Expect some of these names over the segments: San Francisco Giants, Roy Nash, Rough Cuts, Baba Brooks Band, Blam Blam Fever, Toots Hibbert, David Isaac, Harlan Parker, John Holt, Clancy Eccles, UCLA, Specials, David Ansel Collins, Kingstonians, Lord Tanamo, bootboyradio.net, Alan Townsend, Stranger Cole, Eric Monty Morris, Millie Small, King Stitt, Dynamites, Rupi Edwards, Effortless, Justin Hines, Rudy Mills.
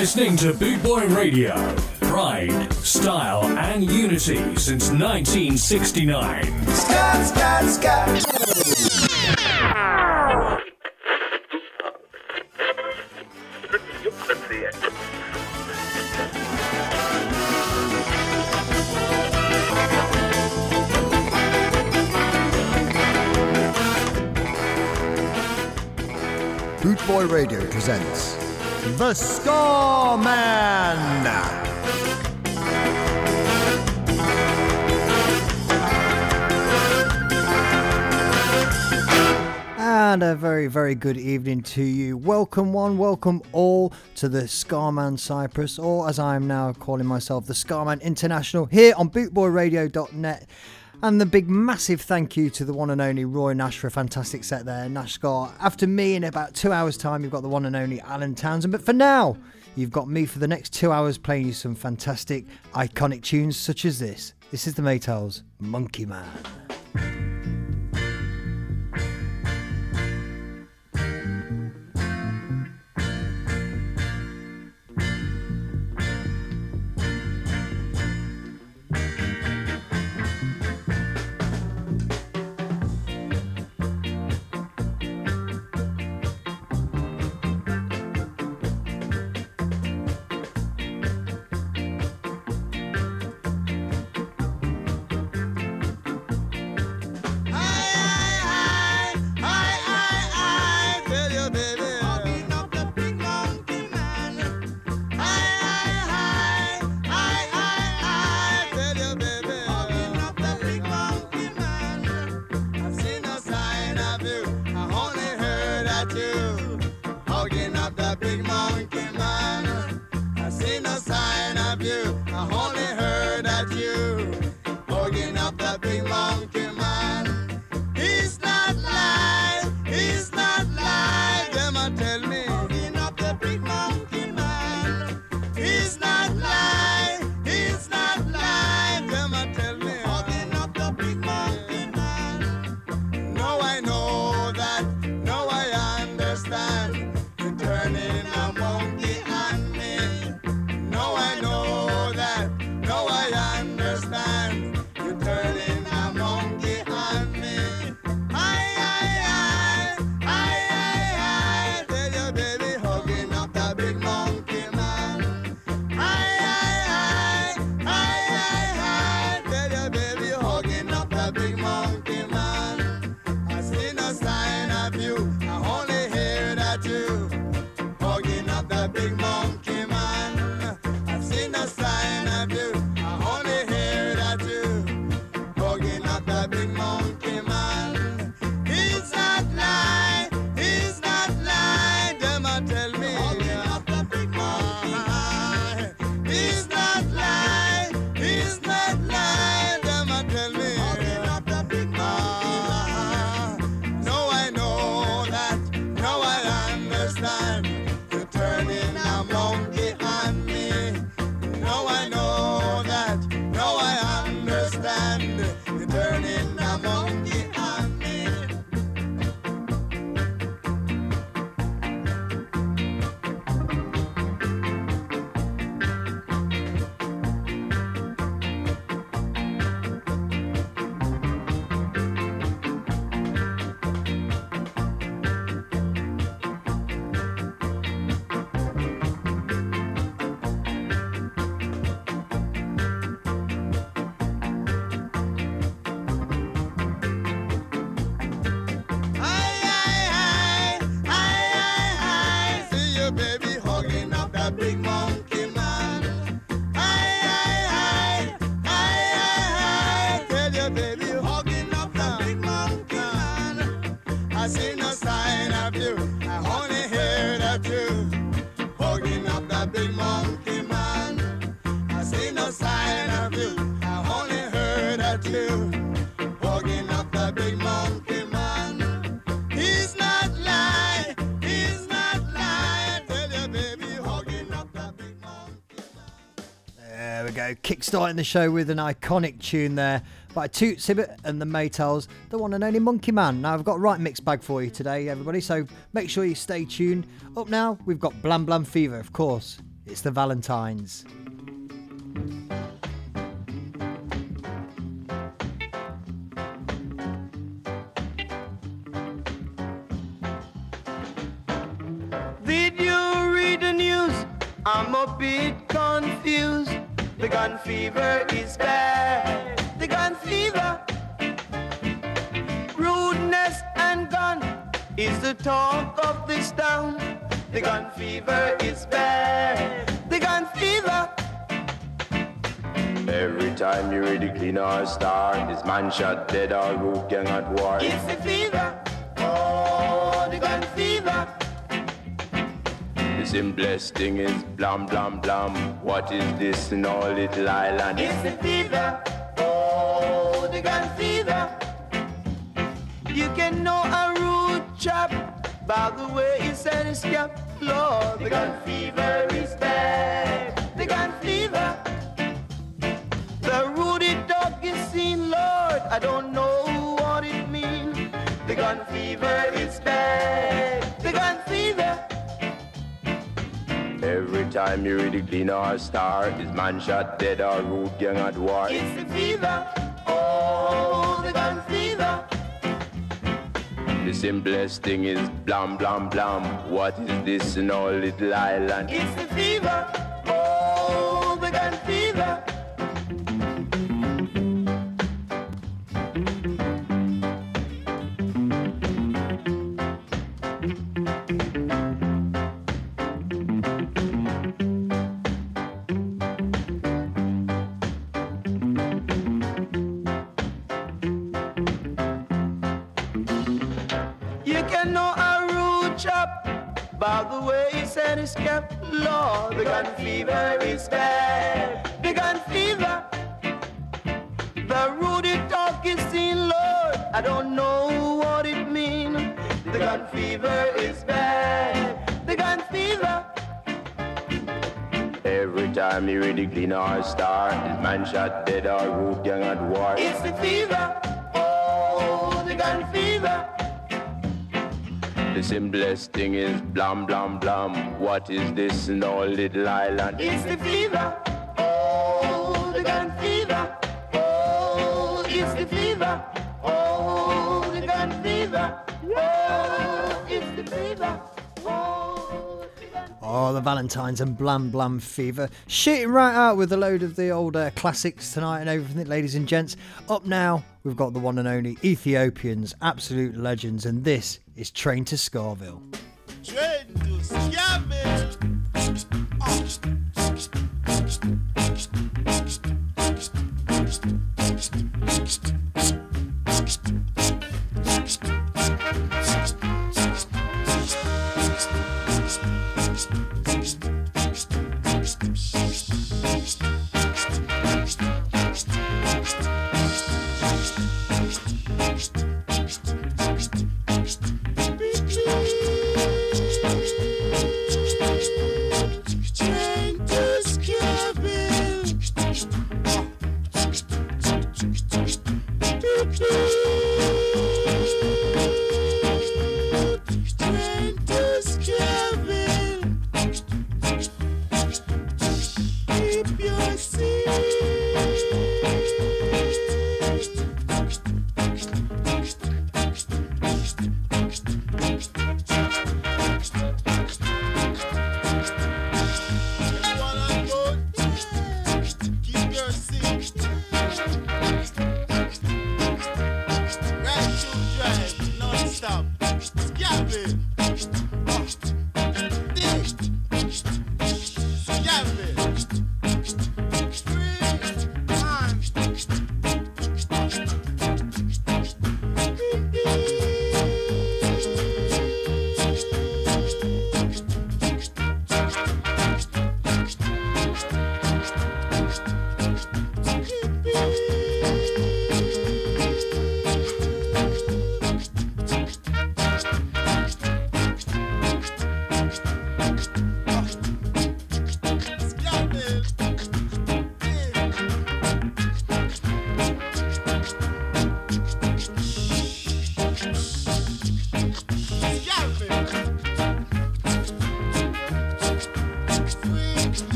listening to Boot Boy Radio. Pride, style, and unity since 1969. Scott, Scott, Scott. Boot Boy Radio presents The Score Man. And a very, very good evening to you. Welcome one, welcome all to the Scarman Cyprus, or as I'm now calling myself, the Scarman International, here on bootboyradio.net. And the big massive thank you to the one and only Roy Nash for a fantastic set there, Nash Scar. After me, in about 2 hours time, you've got the one and only Alan Townsend. But for now, you've got me for the next 2 hours playing you some fantastic, iconic tunes such as this. This is the Maytals, Monkey Man. Kickstarting the show with an iconic tune there by Toots Hibbert and the Maytals, the one and only Monkey Man. Now, I've got a right mixed bag for you today, everybody, so make sure you stay tuned. Up now, we've got Blam Blam Fever, of course. It's the Valentines. Did you read the news? I'm a bit confused. The gun fever is bad. The gun fever. Rudeness and gun is the talk of this town. The gun fever is bad. The gun fever. Every time you read a cleaner or star, this man shot dead or who gang at war. It's the fever. Oh, the gun fever. The simplest thing is blam, blam, blam. What is this in all little island? It's the fever. Oh, the gun fever. You can know a rude chap by the way he said his cap. Lord, the gun fever is bad. The gun fever. The Rudy dog is seen, Lord. I don't know what it means. The gun fever is bad. The gun fever. Every time you read a cleaner or star, this man shot dead or root gang at war. It's the fever, oh, the gun fever. The simplest thing is blam, blam, blam. What is this in our little island? It's the fever, oh, the gun fever. Lord, the gun fever is bad. The gun fever. The Rudy talk is seen, Lord. I don't know what it means. The gun fever is bad. The gun fever. Every time you read the cleaner or star, this man shot dead or root gang at war. It's the fever. Oh, the gun fever. The simplest thing is blam, blam, blam. What is this in our little island? It's the fever. Oh, the gun fever. Oh, it's the fever. Oh, the gun fever. Oh, it's the fever. Oh, the gun fever. Oh, the Valentines and blam, blam fever. Shooting right out with a load of the old classics tonight and everything, ladies and gents. Up now, we've got the one and only Ethiopians, absolute legends, and this is Train to Scarville. Train to Scarville. Train to Scarville.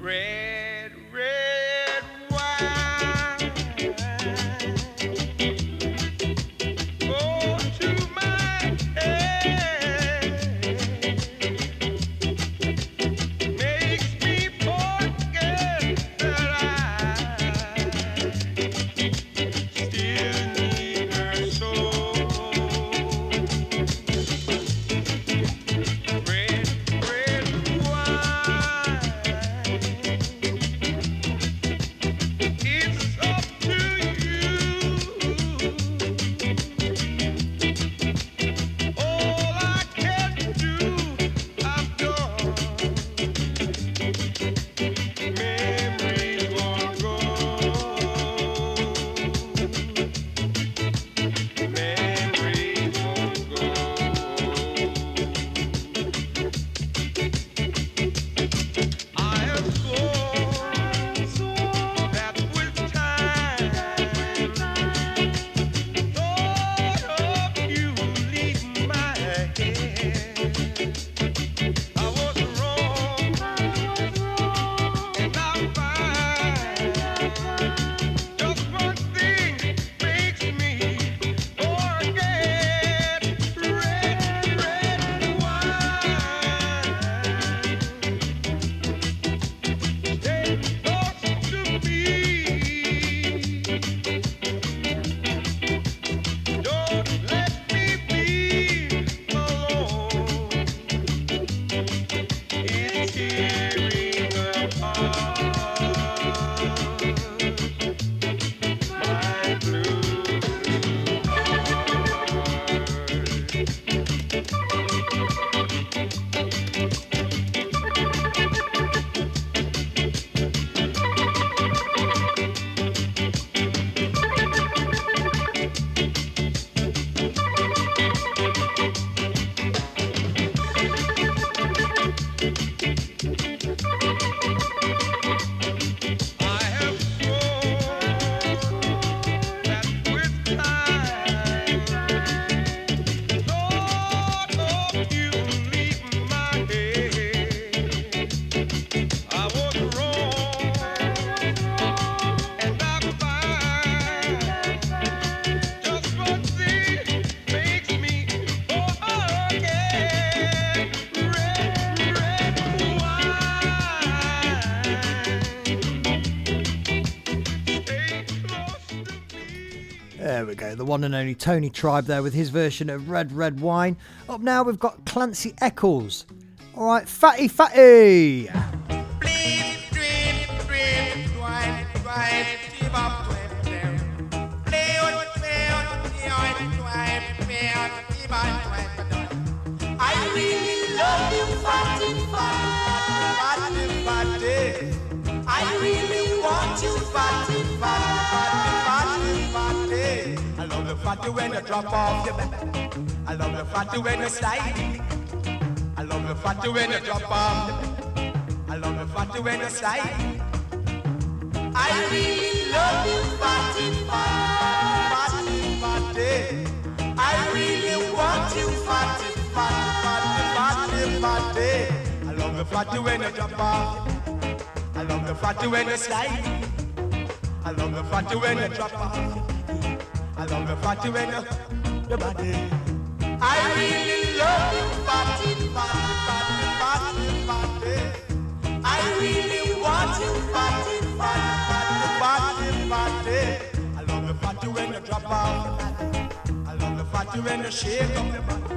Red, red wine. Go to my head. Makes me forget that I still need her soul. Red, red wine. All I can do, I've done. Memories won't go. Memories won't go. I have sworn that with time, thought of you leave my head. I was wrong, and I'm fine. Just one thing makes me forget. Red, red wine. They lost to me. Don't let me be alone. It's tearing apart my blue heart. I have sworn that with time, thought of you leave my head. I was wrong, and I'm fine. Just one thing makes me forget. Red, red wine. They lost to me. There we go, the one and only Tony Tribe there with his version of Red, Red Wine. Up now, we've got Clancy Eccles. All right, Fatty Fatty. Please drink, drink, twine, twine, keep up with them. Play on, play on, play on, twine, play on, keep on, twine, twine. I really love you, Fatty Fatty. I really want you, Fatty Fatty, Fatty Fatty. I love the fatty when you drop off your back. I love the fatty when you slide. I love the fatty when you drop off your back. I love the fatty when you slide. I really love you, Fatty Fatty, Fatty Fatty. I really want you, Fatty Fatty, Fatty Fatty. I love the fatty when you drop off. I love the fatty when you slide. I love the fatty when you drop off. I love the fatty when you your body. I really love you, Fatty Fatty, Fatty Fatty. I really want you, Fatty Fatty, Fatty Fatty. I love the fatty when you drop off. I love the fatty when you shake up your body. I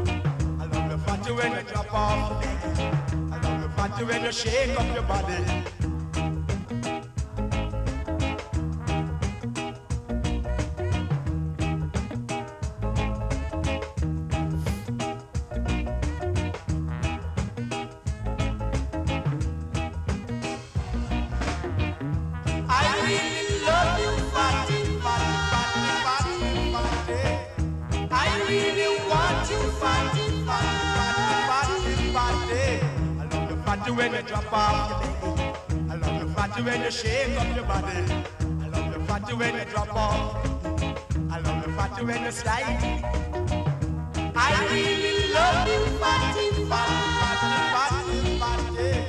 love the fatty when you drop off. I love the fatty when you shake up your body. I really love you, Fatty, Fatty, Fatty, Fatty, Fatty. I really want you, Fatty, Fatty, Fatty, Fatty, Fatty. I love the fatty when you drop off your back. I love the fatty when you shake up your body. I love the fatty when you drop off. I love the fatty when you slide. I really love you, Fatty, Fatty, Fatty, Fatty, Fatty.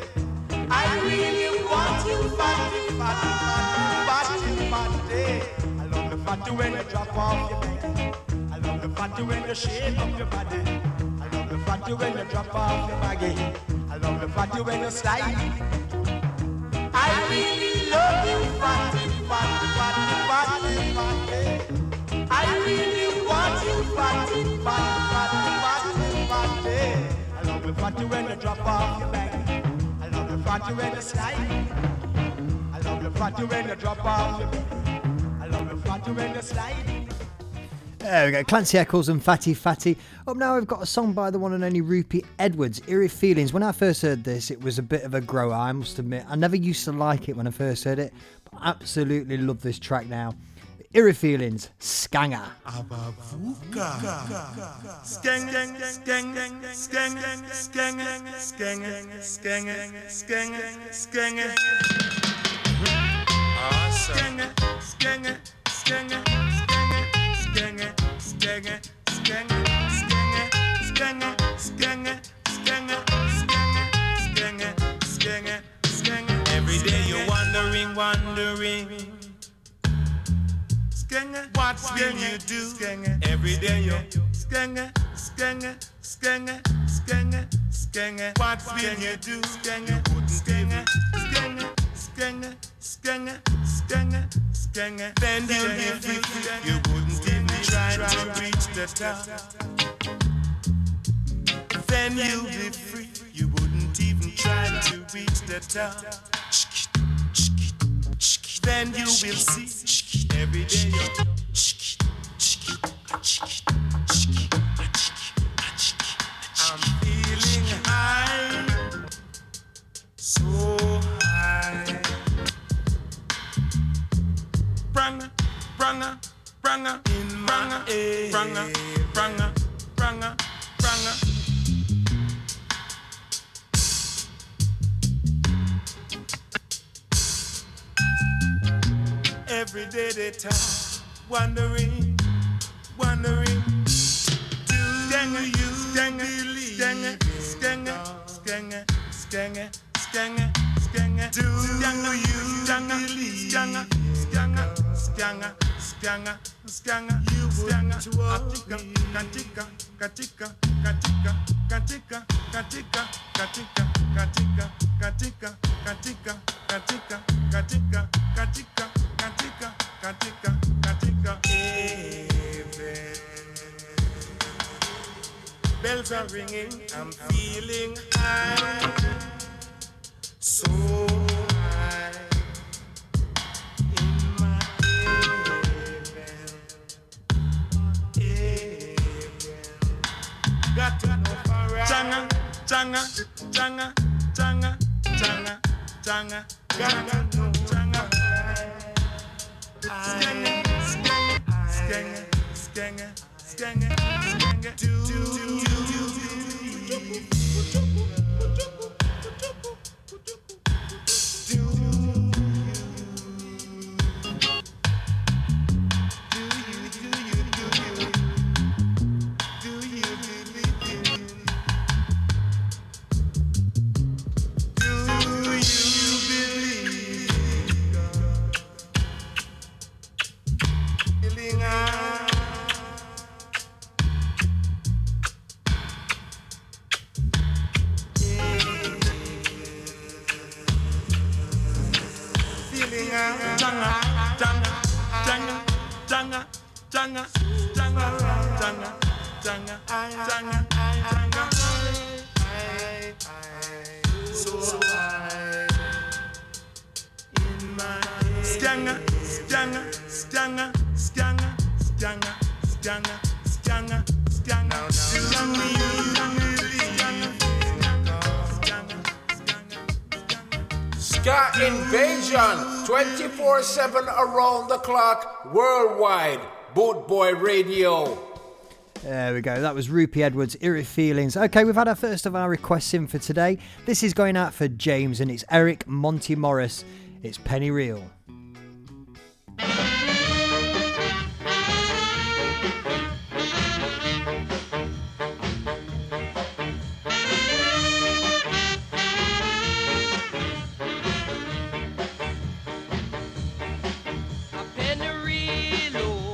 fatty when you drop off your back. I love the fatty when you shake up your body. I love the fatty when you drop off your baggy. I love the fatty when you slide. I really love you, fatty, fatty, fatty, fatty, fatty. I really want you, fatty, fatty, fatty, fatty, fatty. I love the fatty when you drop off your back. I love the fatty when you slide. I love the fatty when you drop off your back. There we go, Clancy Eccles and Fatty Fatty. Up now we've got a song by the one and only Rupi Edwards, Eerie Feelings. When I first heard this, it was a bit of a grower, I must admit. I never used to like it when I first heard it, but absolutely love this track now. Eerie Feelings, Skanger. Every day you're wondering what's going you do. Every day you're what's going you do. Then you wouldn't even try to reach the top. Then you'll be free. You wouldn't even try to reach the top. Then you will see every day. I'm feeling high, so high. Branga, branga, branga, branga, branga, branga, branga, branga. Every day they talk, wondering. Do you believe it? Do you believe it? Skanger, you wouldn't worry. Bells are ringing, I'm feeling high, so high. Got to know for right. Changa. Got to know Skanger. Ska Invasion, 24/7 around the clock, worldwide, Boot Boy Radio. There we go, that was Rupi Edwards, Eerie Feelings. Okay, we've had our first of our requests in for today. This is going out for James and it's Eric Monty Morris. It's Penny Real. A penny real,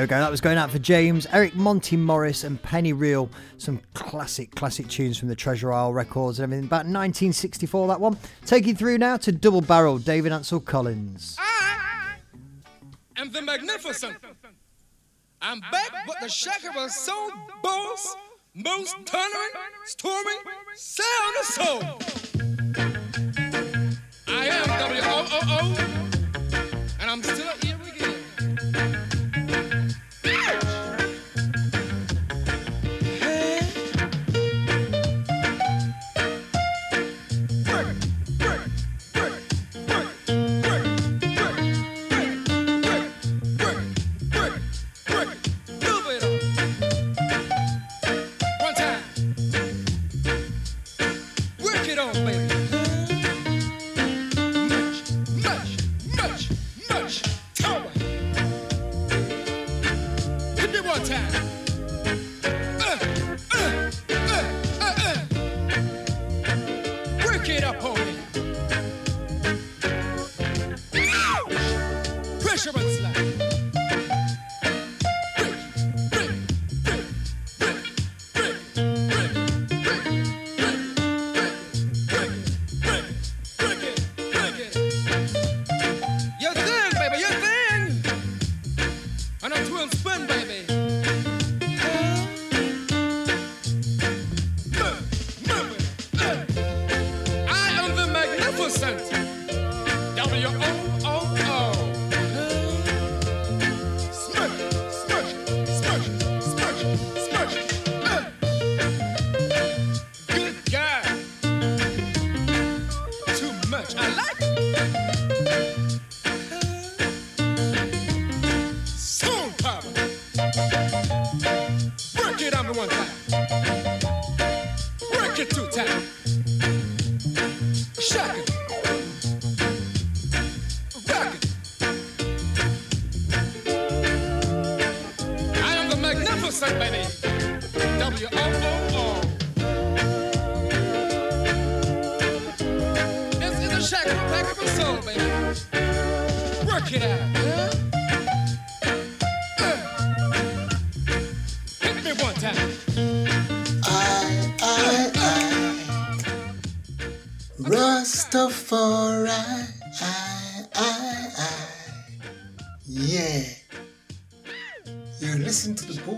there we go. That was going out for James, Eric Monty Morris and Penny Real. Some classic tunes from the Treasure Isle records and everything. About 1964, that one. Taking through now to Double Barrel, David Ansel Collins. I am the magnificent. I'm back, but the shaker was so boss, most thundering, storming, sound of soul. I am WOOO, and I'm still here again.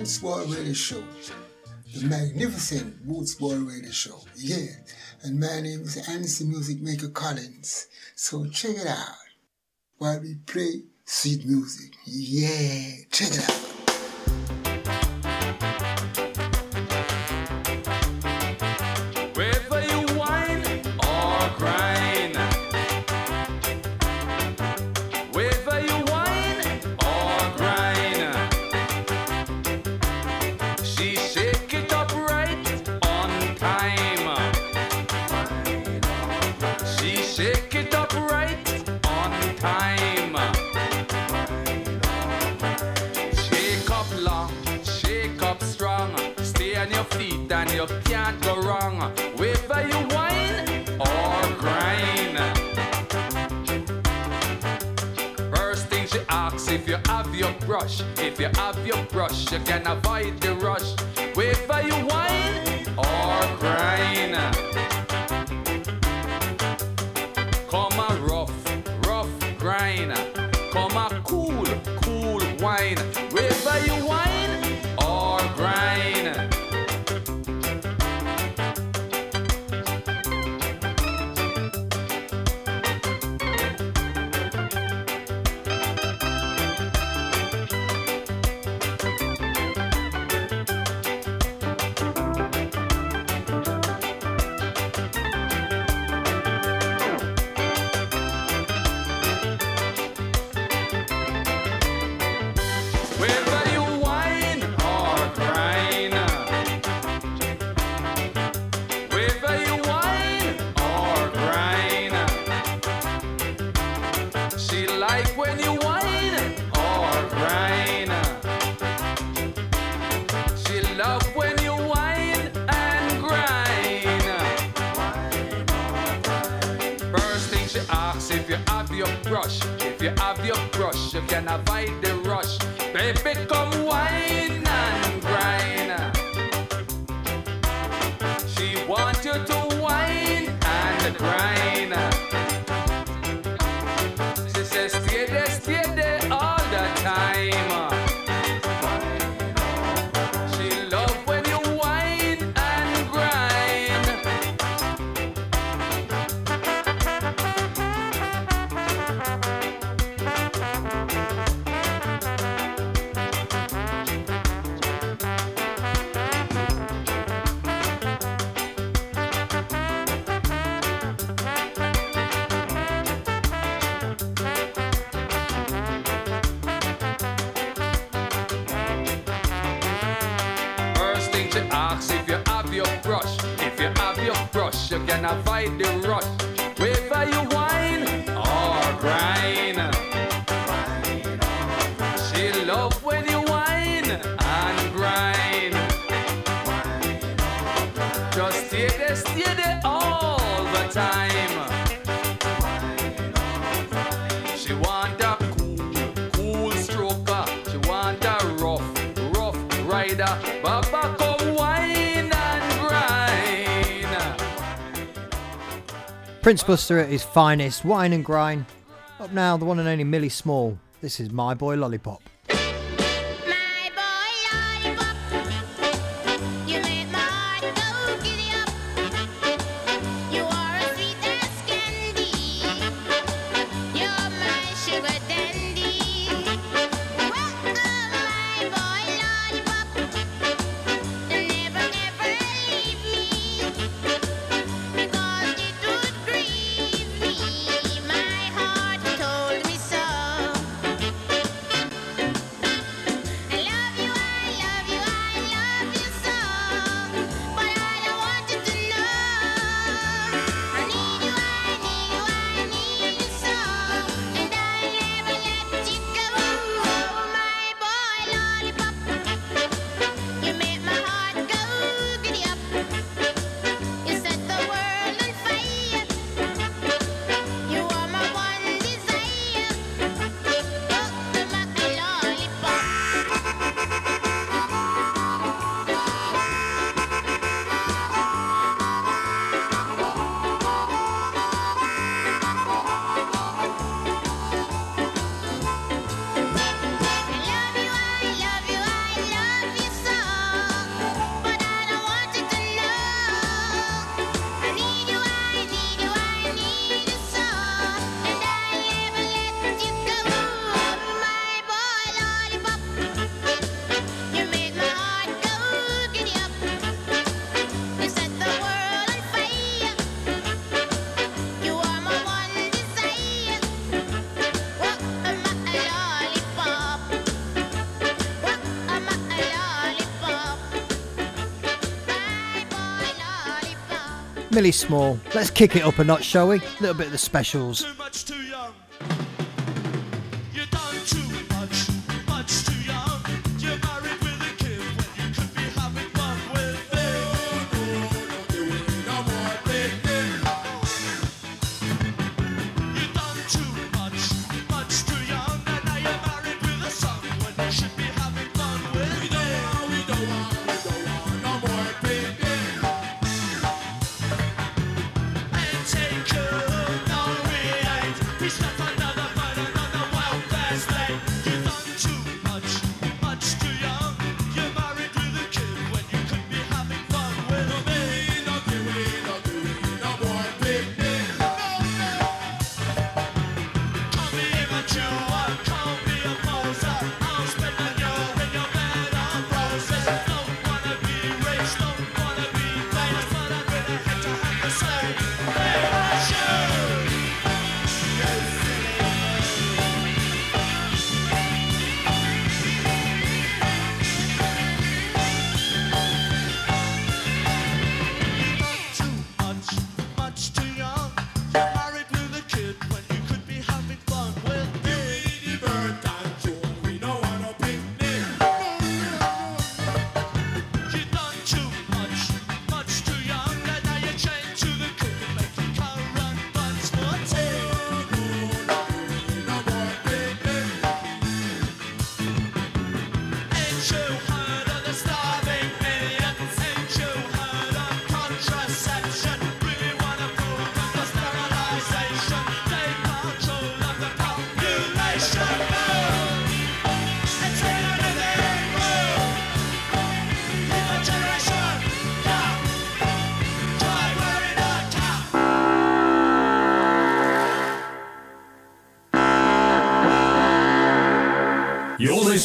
Boot Boy Radio Show, the magnificent Boot Boy Radio Show, yeah, and my name is Anderson Music Maker Collins, so check it out, while we play sweet music, yeah, check it out. If you have your brush, you can avoid the rush. Whether you whine or grind, come a rough grind, come a cool wine. Whether you whine or grind. Brush. you have your crush, if you can avoid the rush, baby, come wine and grind. She wants you to wine and grind. She says stay there all the time. You can avoid the rush, whether you whine or grind. She love when you whine and grind. Just stay there all the time. She want a cool stroker. She want a rough rider. Baba come whine and grind. Prince Buster at his finest, wine and grind. Up now, the one and only Millie Small. This is My Boy Lollipop. Millie Small, let's kick it up a notch, shall we? A little bit of the Specials. Take her, no, we ain't. We slept another.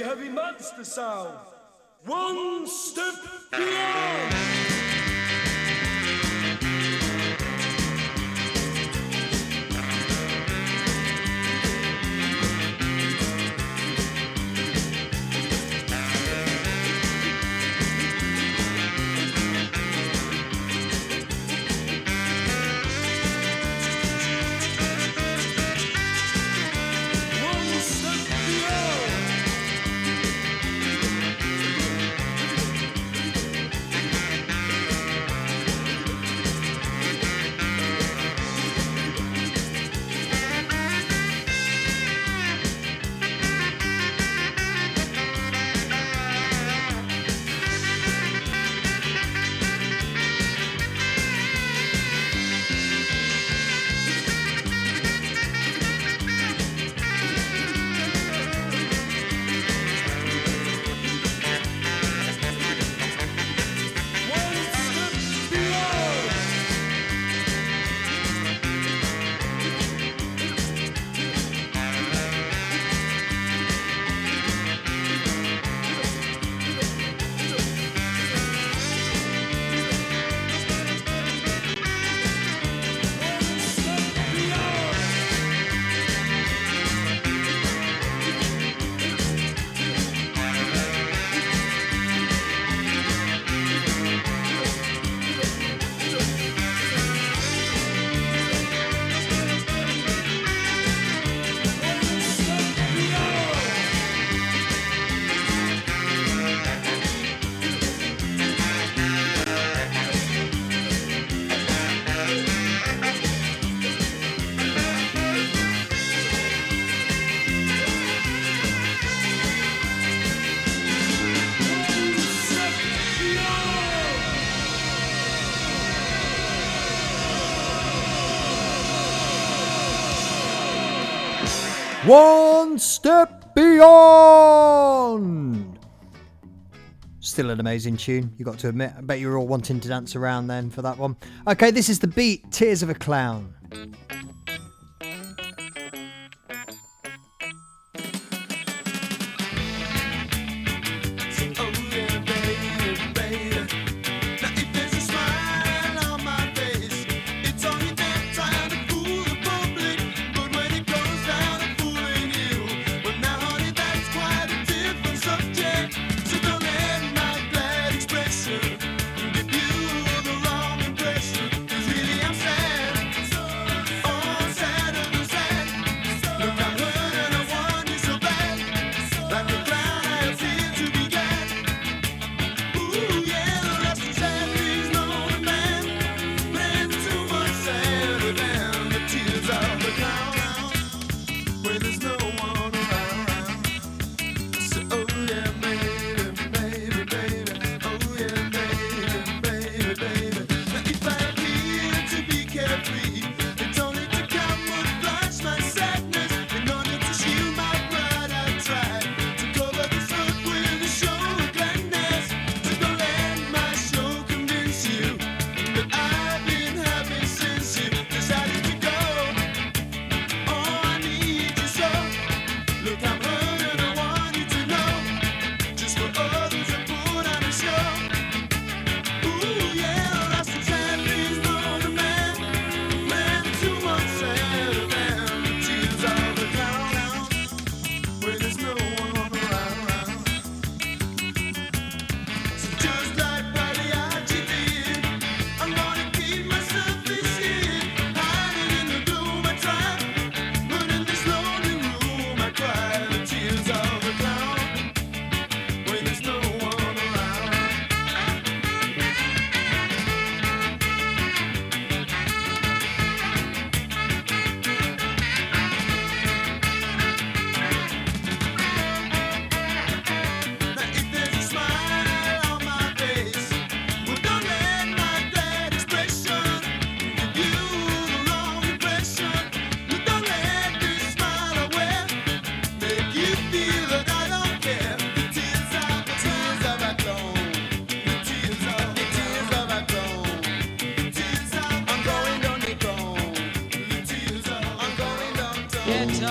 Heavy monster sound. One step beyond. One step beyond. Still an amazing tune, you got to admit. I bet you were all wanting to dance around then for that one. Okay, this is The Beat, Tears of a Clown.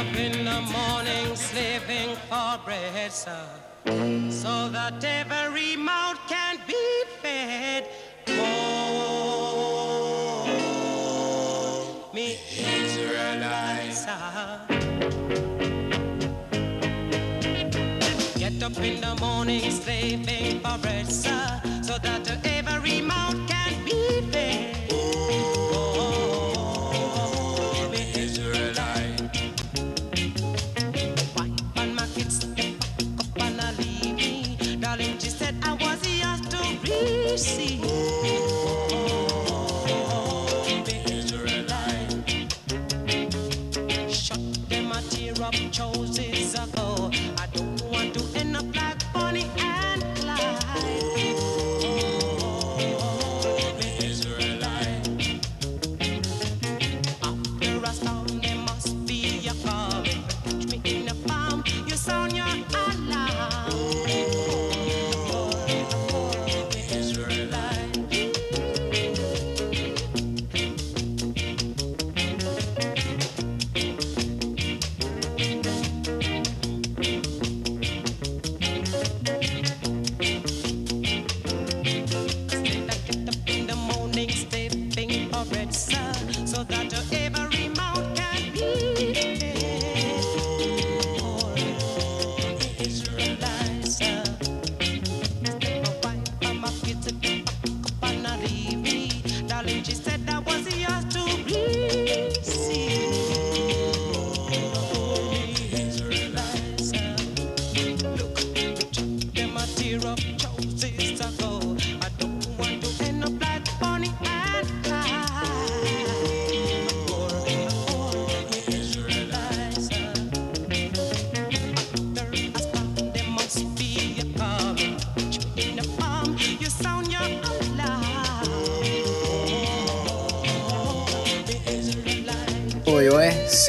up in the morning slaving for bread, sir, so that every mouth can be fed. Oh, me Israelites, sir. Get up in the morning slaving for bread, sir, so that every mouth can be fed. See Israelite, shut them a tear up choices ago. I don't want to end up like Bonnie and Clyde. Israelite, after a storm there must be a calm. Catch me in a palm, you sound your alarm.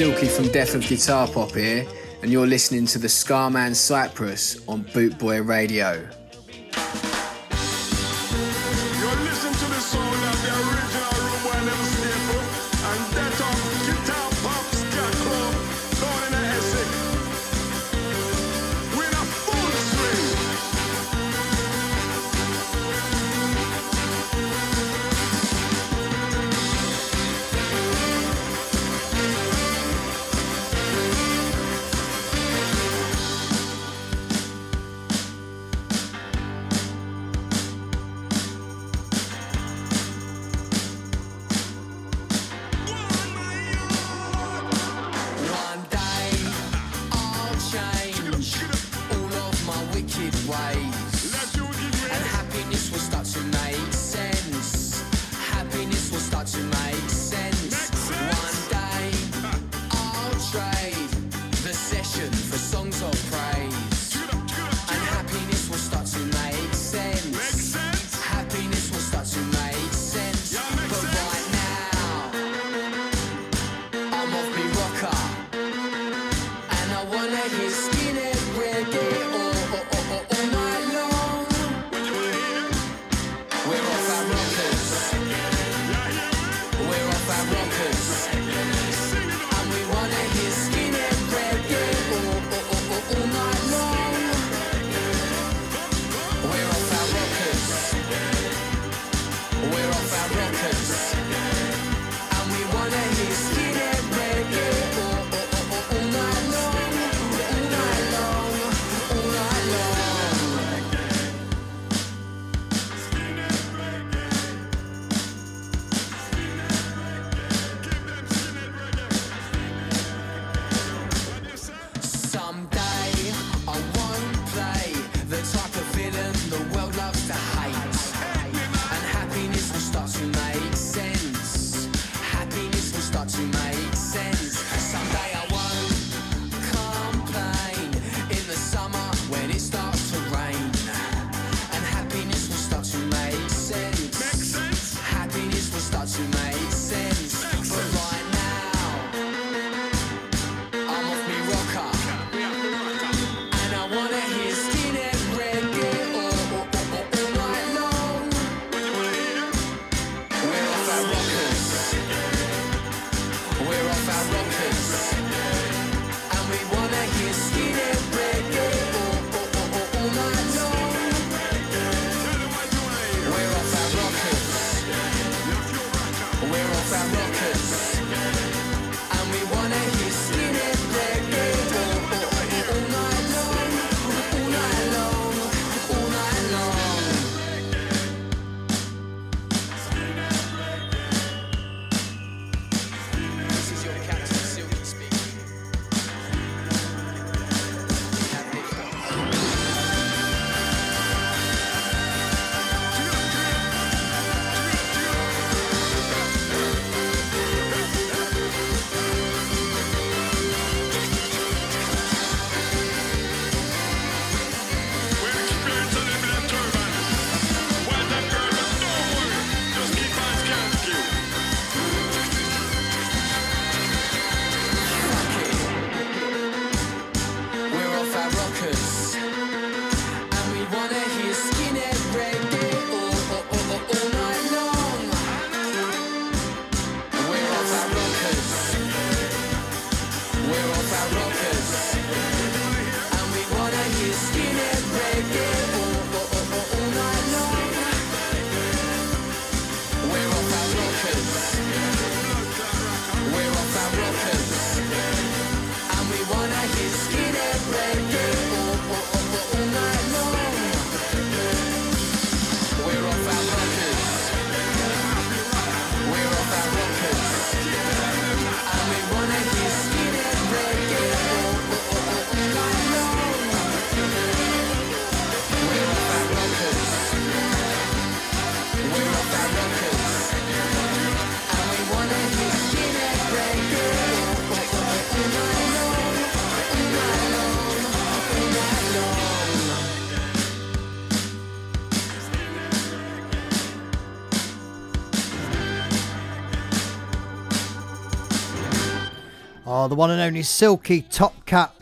Silky from Death of Guitar Pop here, and you're listening to the Scarman Cypress on Boot Boy Radio. We're off The one and only Silky Top Cat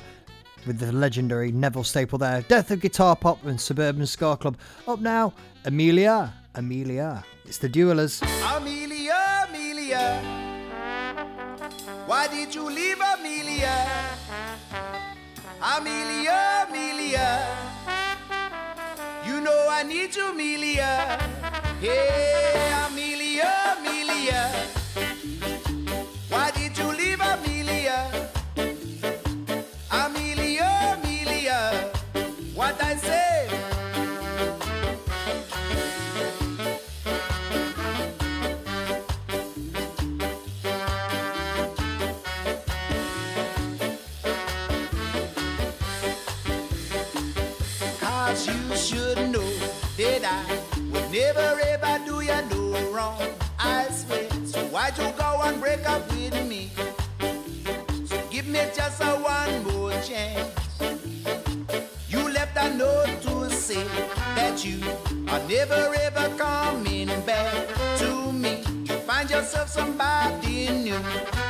with the legendary Neville Staple there. Death of Guitar Pop and Suburban Scar Club. Up now, Amelia, Amelia. It's the Duellers. Amelia, Amelia, why did you leave Amelia? Amelia, Amelia, you know I need you, Amelia. Hey, Amelia, Amelia, why did you leave Amelia? Amelia, Amelia, what I say? Cause you should know that I would never ever do you no wrong, I swear. So why'd you go and break up with me? So give me just a one more chance. You left a note to say that you are never ever coming back to me. You find yourself somebody new,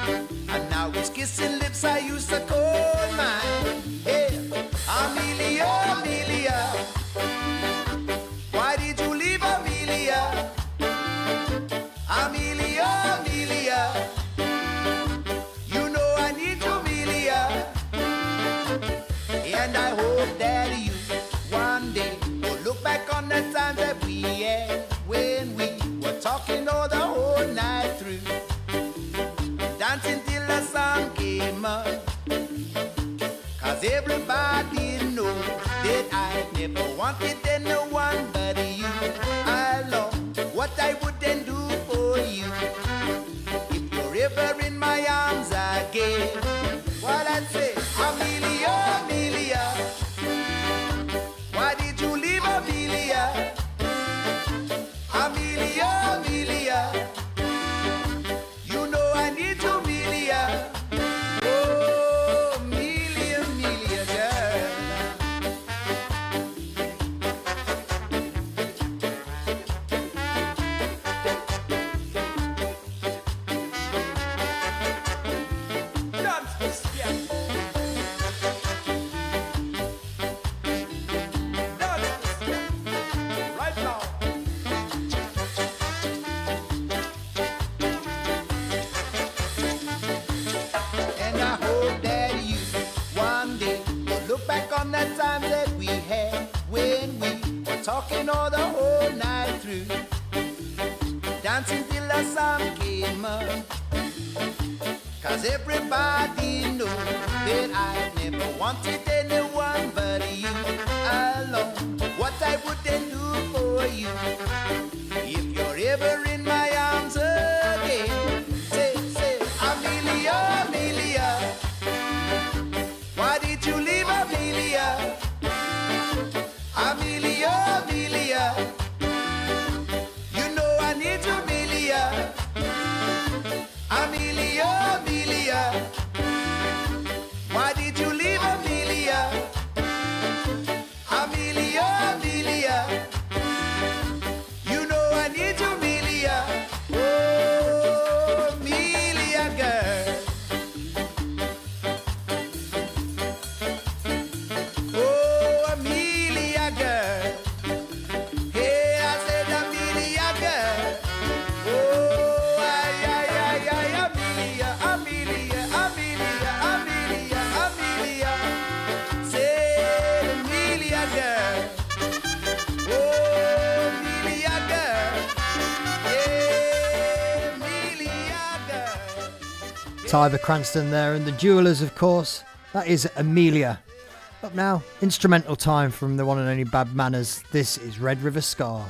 and now it's kissing lips I used to call mine. Hey, Amelia, Amelia, why did you leave Amelia? Amelia, Amelia, you know I need you, Amelia. And I hope that you one day will look back on the time that we had, when we were talking all the whole night through, dancing till the sun came up. Cause everybody knows that I never wanted anyone but you. I love what I wouldn't do for you if you're ever in my arms again. What I say, Amelia, Amelia, why did you leave Amelia? Amelia, Amelia, you know I need you, Amelia. Oh, Amelia, Amelia, girl. And I hope that you one day will look back on that time that we had, when we were talking all the whole night through, dancing till the sun came up. Cause everybody knows that I never wanted anyone but you. I love what I wouldn't do for you if you're ever in my arms again. Say, say, Amelia, Amelia, why did you leave Amelia? Amelia, Amelia, you know I need you, Amelia. Amelia, Amelia, why did you leave Amelia? Amelia, Amelia, you know I need you, Amelia. Oh, Amelia, girl. Oh, Amelia, girl. Hey, I said Amelia, girl. Oh, ay, ay, ay, ay, Amelia, Amelia, Amelia, Amelia, Amelia. Said Amelia, girl. Oh, Amelia, girl. Hey, Amelia, girl. Tyler Cranston there and the Duellers, of course. That is Amelia. Up now, instrumental time from the one and only Bad Manners. This is Red River Scar.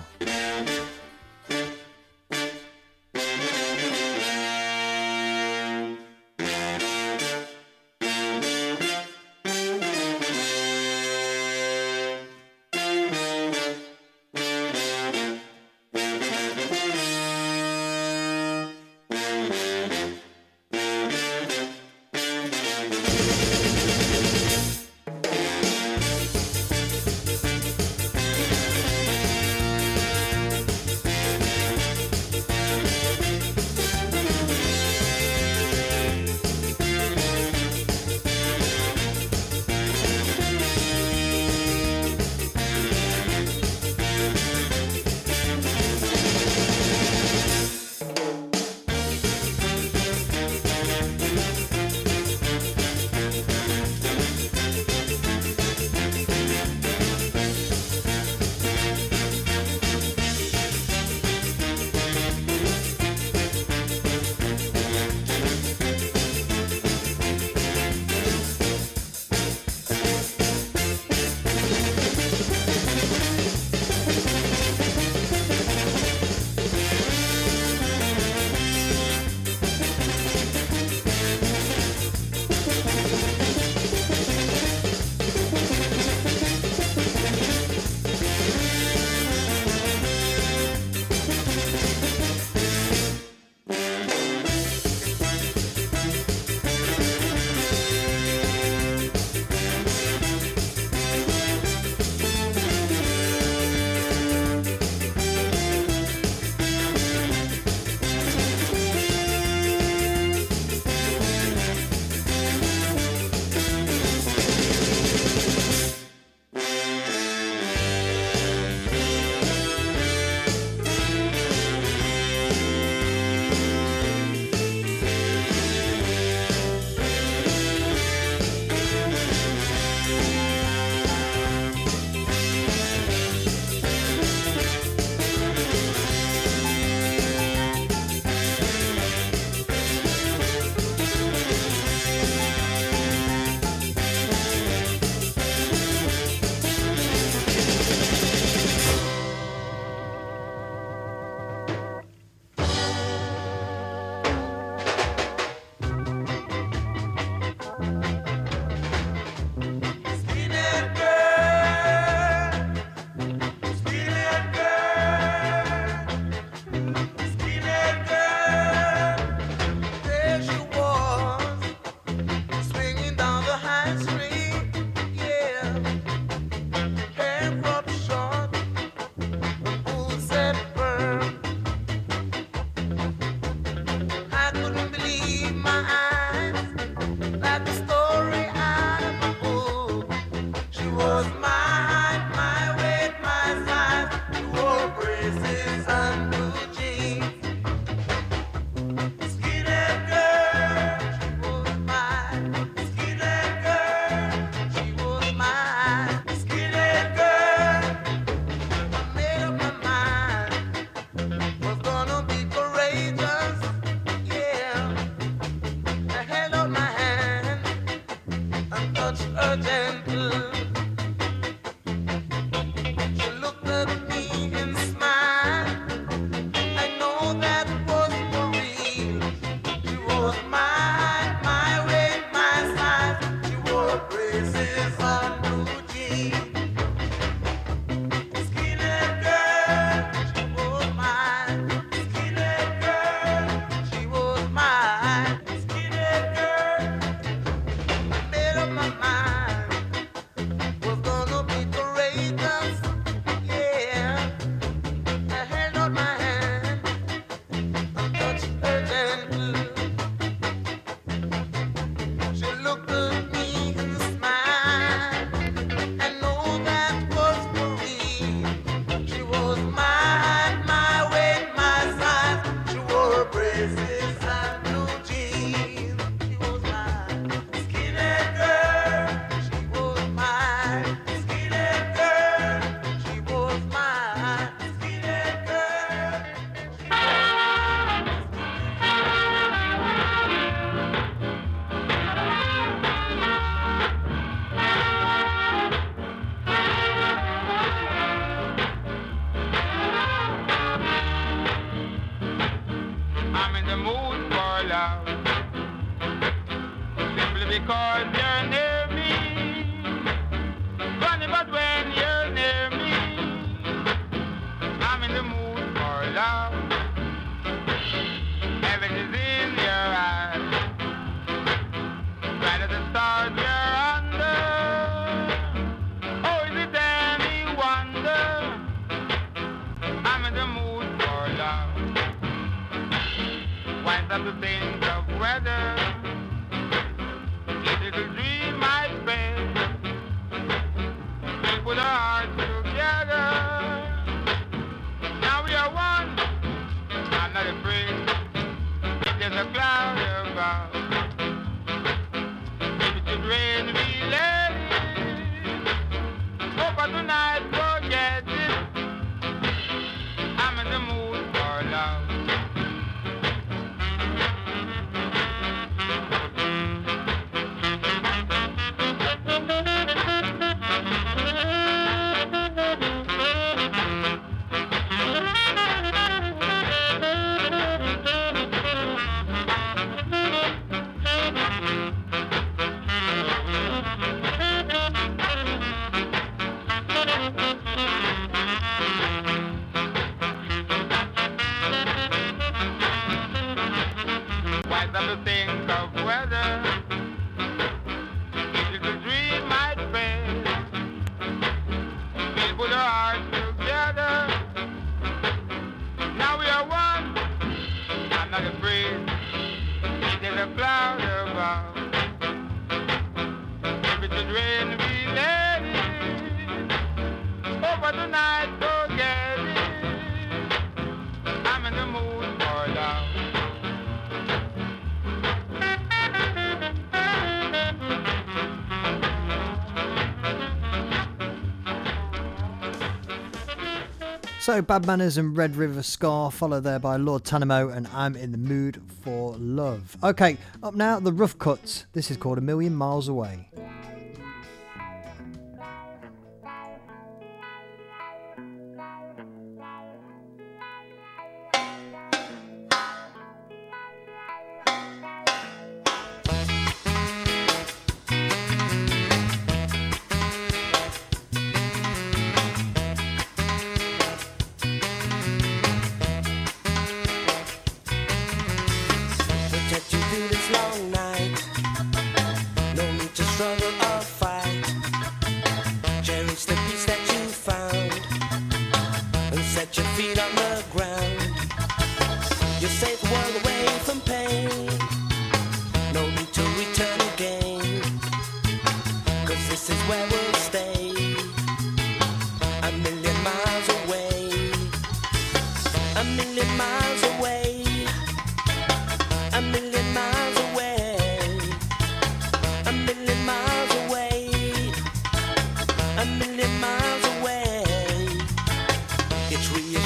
So Bad Manners and Red River Scar, followed there by Lord Tanamo and I'm in the Mood for Love. Okay, up now, the Rough Cuts. This is called A Million Miles Away.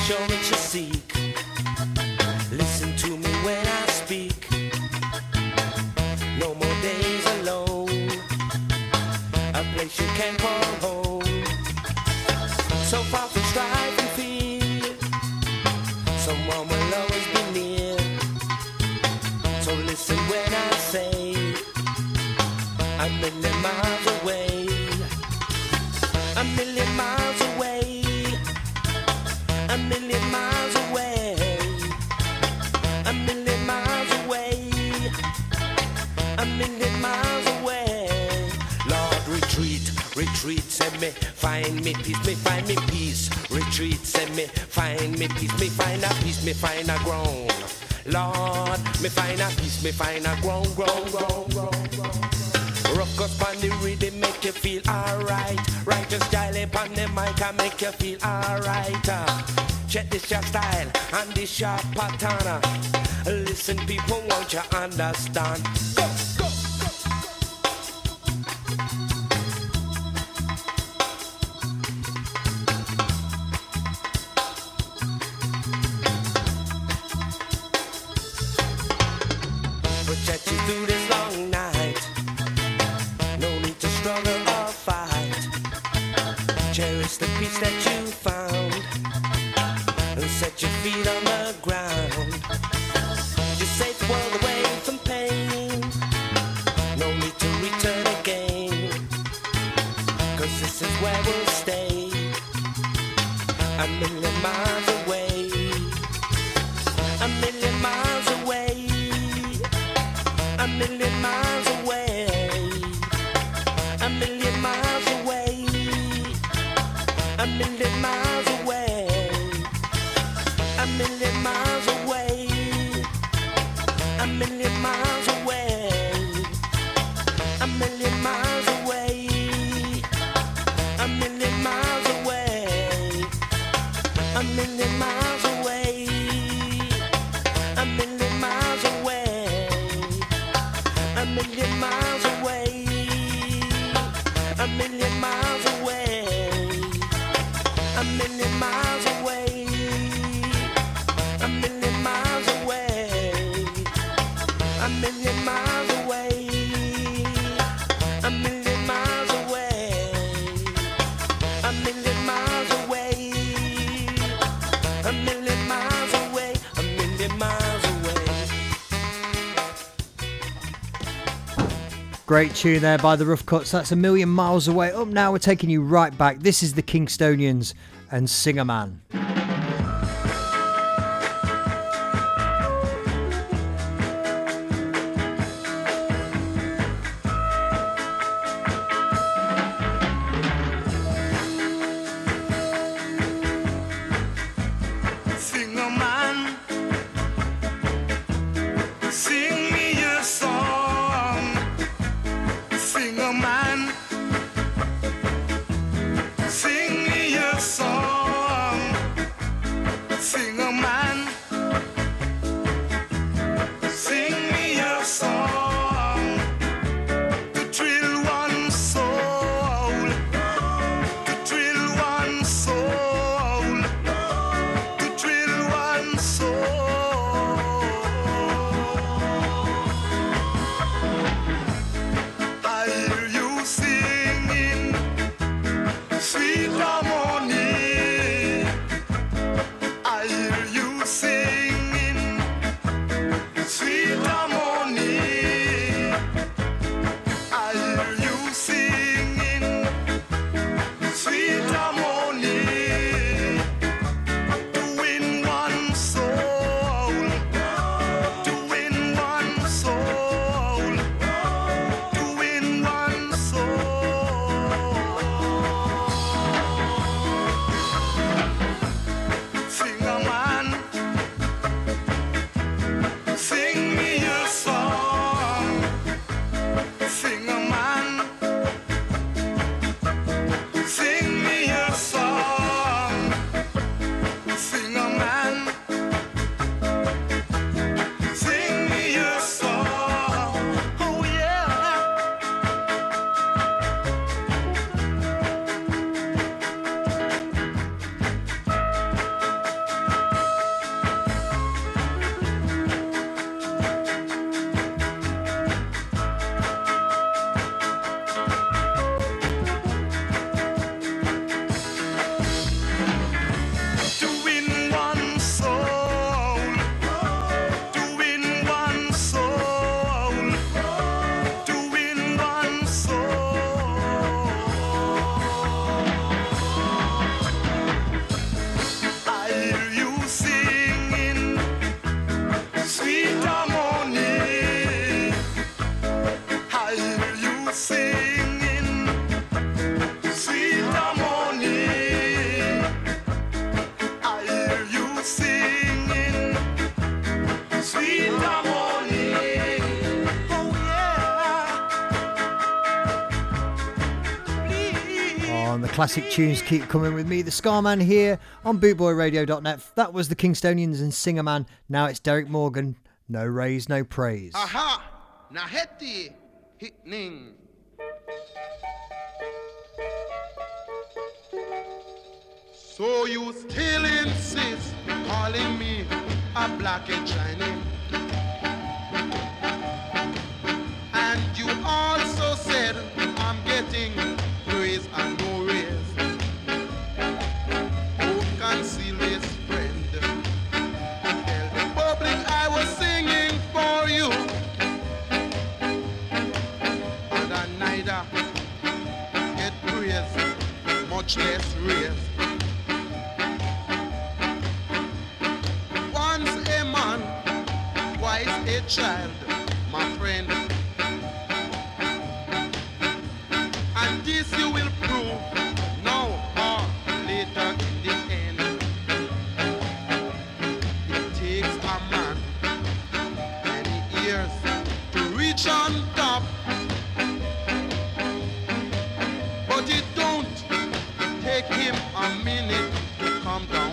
Show that you seek. Listen to me when I speak. Retreat, send me, find me peace, me find me peace. Retreat, send me, find me peace, me find a peace, me find a ground. Lord, me find a peace, me find a ground. Rough cuts pon the rhythm make you feel alright. Righteous style pon the mic can make you feel alright. Check this your style and this your pattern. Listen, people, won't you understand? Go, go. Great tune there by the Rough Cuts. That's A Million Miles Away. Up now, we're taking you right back. This is the Kingstonians and Singer Man. Sing me a song. classic tunes keep coming with me, the Scarman, here on bootboyradio.net. That was the Kingstonians and Singer Man. Now it's Derek Morgan, No Raise, No Praise. Aha! Naheti Hitning. So you still insist calling me a black and shiny, and you also said I'm getting praise and no raise. Oh, conceal this, friend, tell the public I was singing for you, and I neither get praise, much less raise. A child, my friend, and this you will prove now or later in the end. It takes a man many years to reach on top, but it don't take him a minute to come down.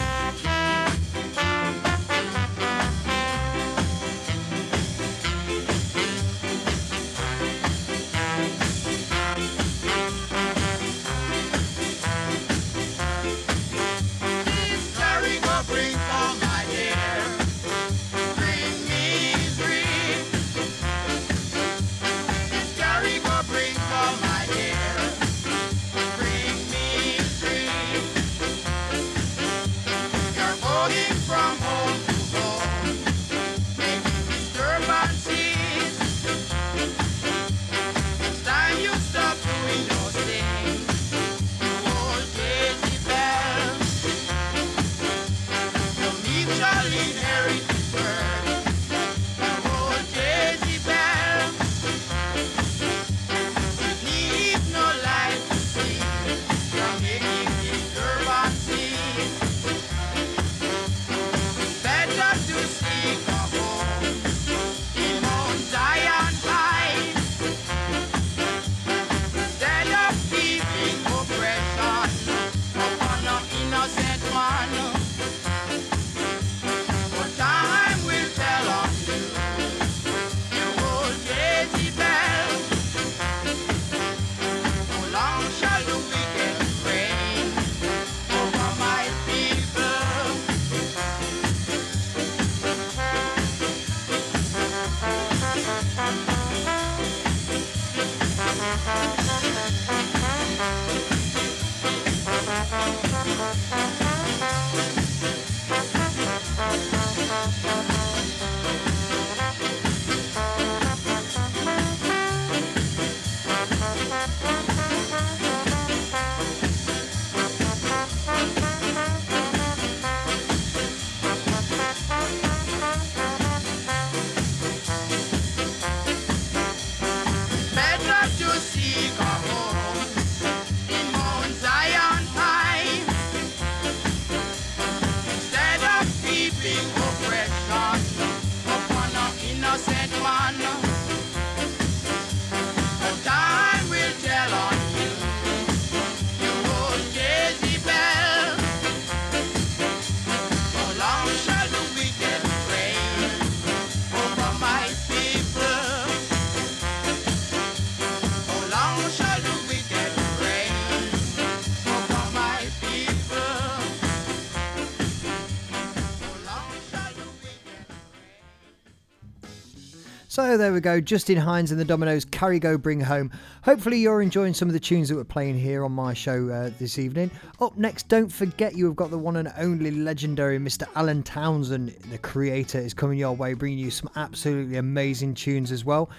So there we go, Justin Hines and the Domino's, Carry Go Bring Home. Hopefully you're enjoying some of the tunes that we're playing here on my show this evening. Up next, don't forget you have got the one and only legendary Mr. Alan Townsend, the creator, is coming your way, bringing you some absolutely amazing tunes as well.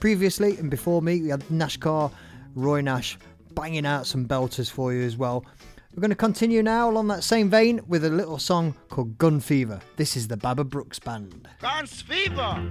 Previously and before me, we had Nashcar, Roy Nash, banging out some belters for you as well. We're going to continue now along that same vein with a little song called Gun Fever. This is the Baba Brooks Band. Gun Fever!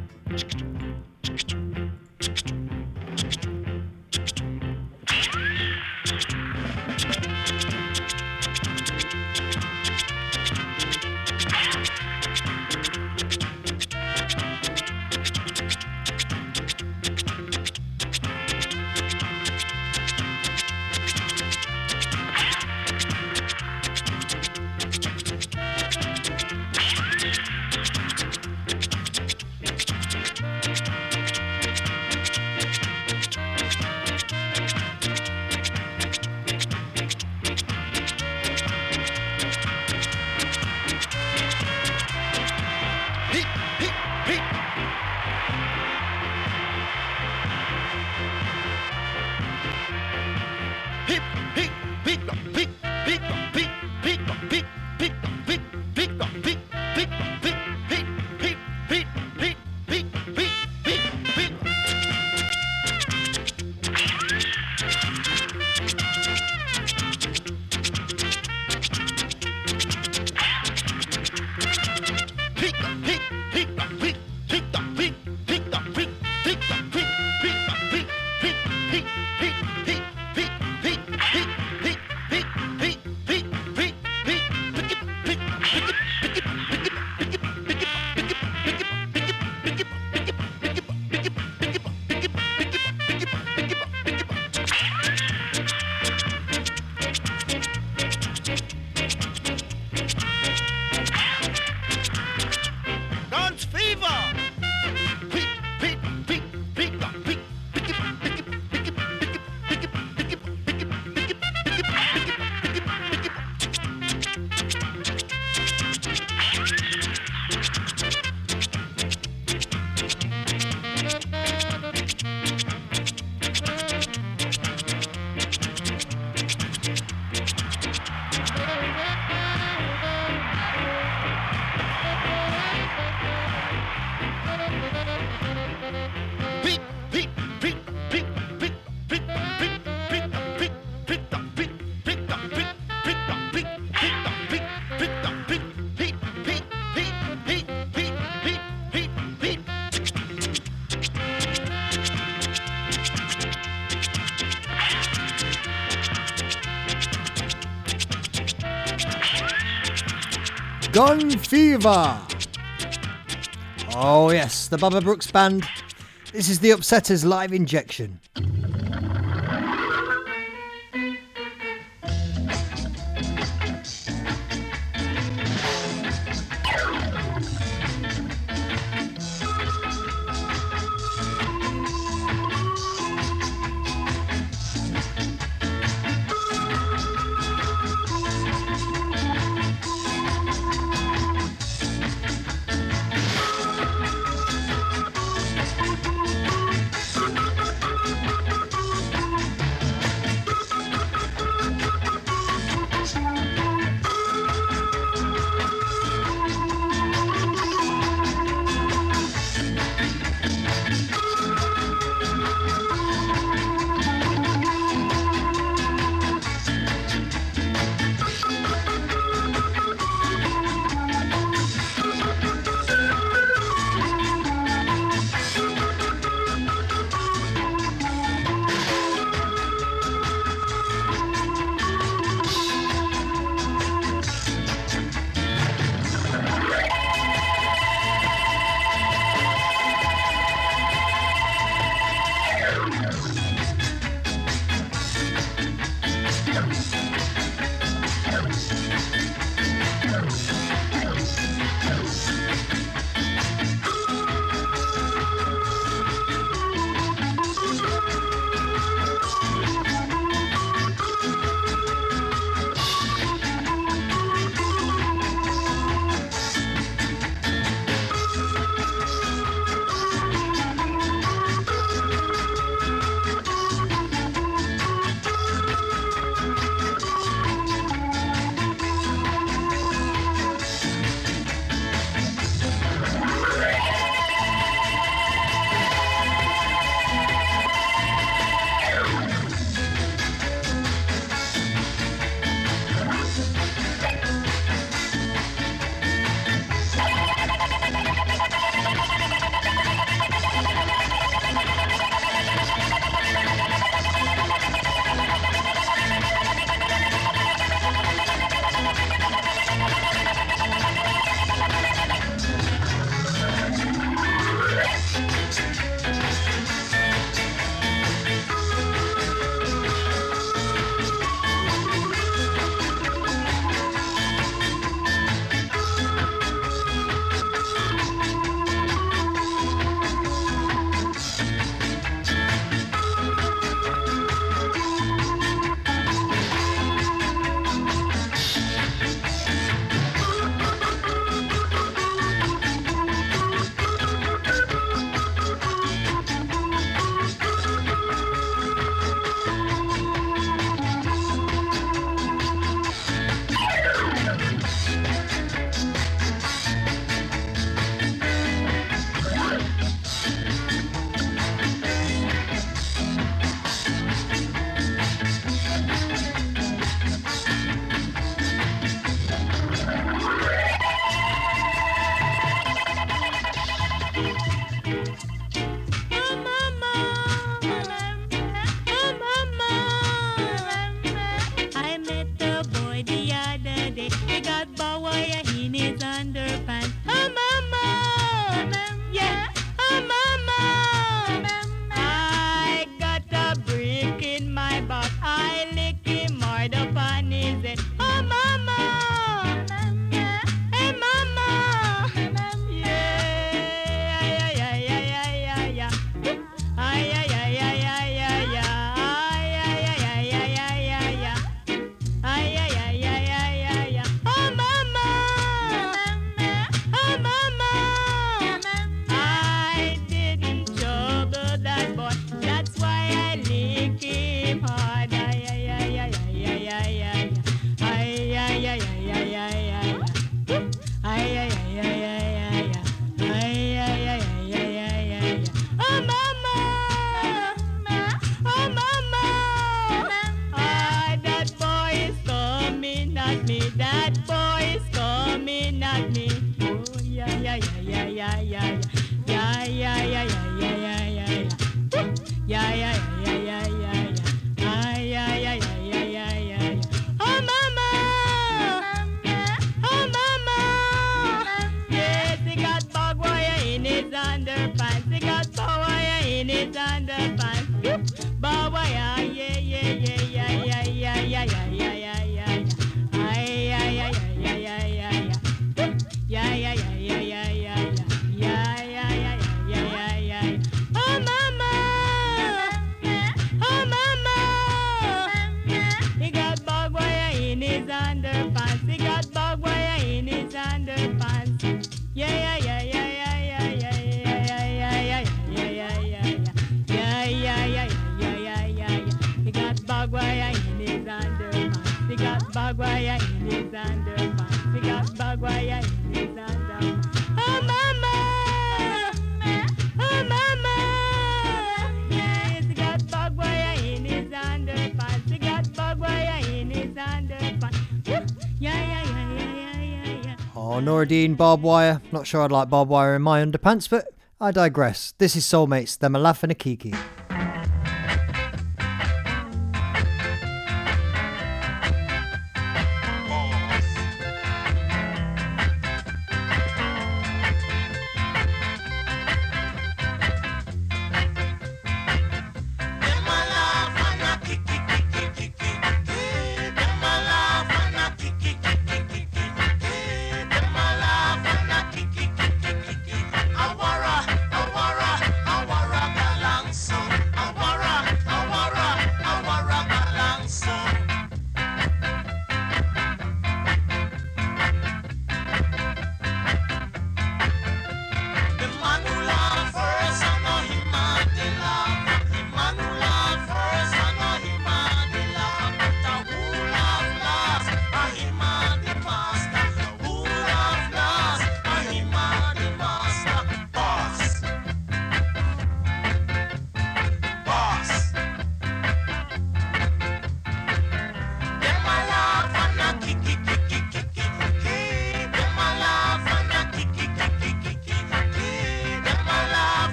Gun Fever! Oh yes, the Baba Brooks Band. This is the Upsetters live injection. bagwaya in his underpants. He got bagwaya in his underpants. Oh mama, oh mama, yes, he got bagwaya in his underpants. He got bagwaya in his underpants. Yeah, yeah, yeah, yeah, yeah, yeah. Oh, Noradine barbed wire. Not sure I'd like barbed wire in my underpants, but I digress. This is Soulmates. Them a laugh and a kiki.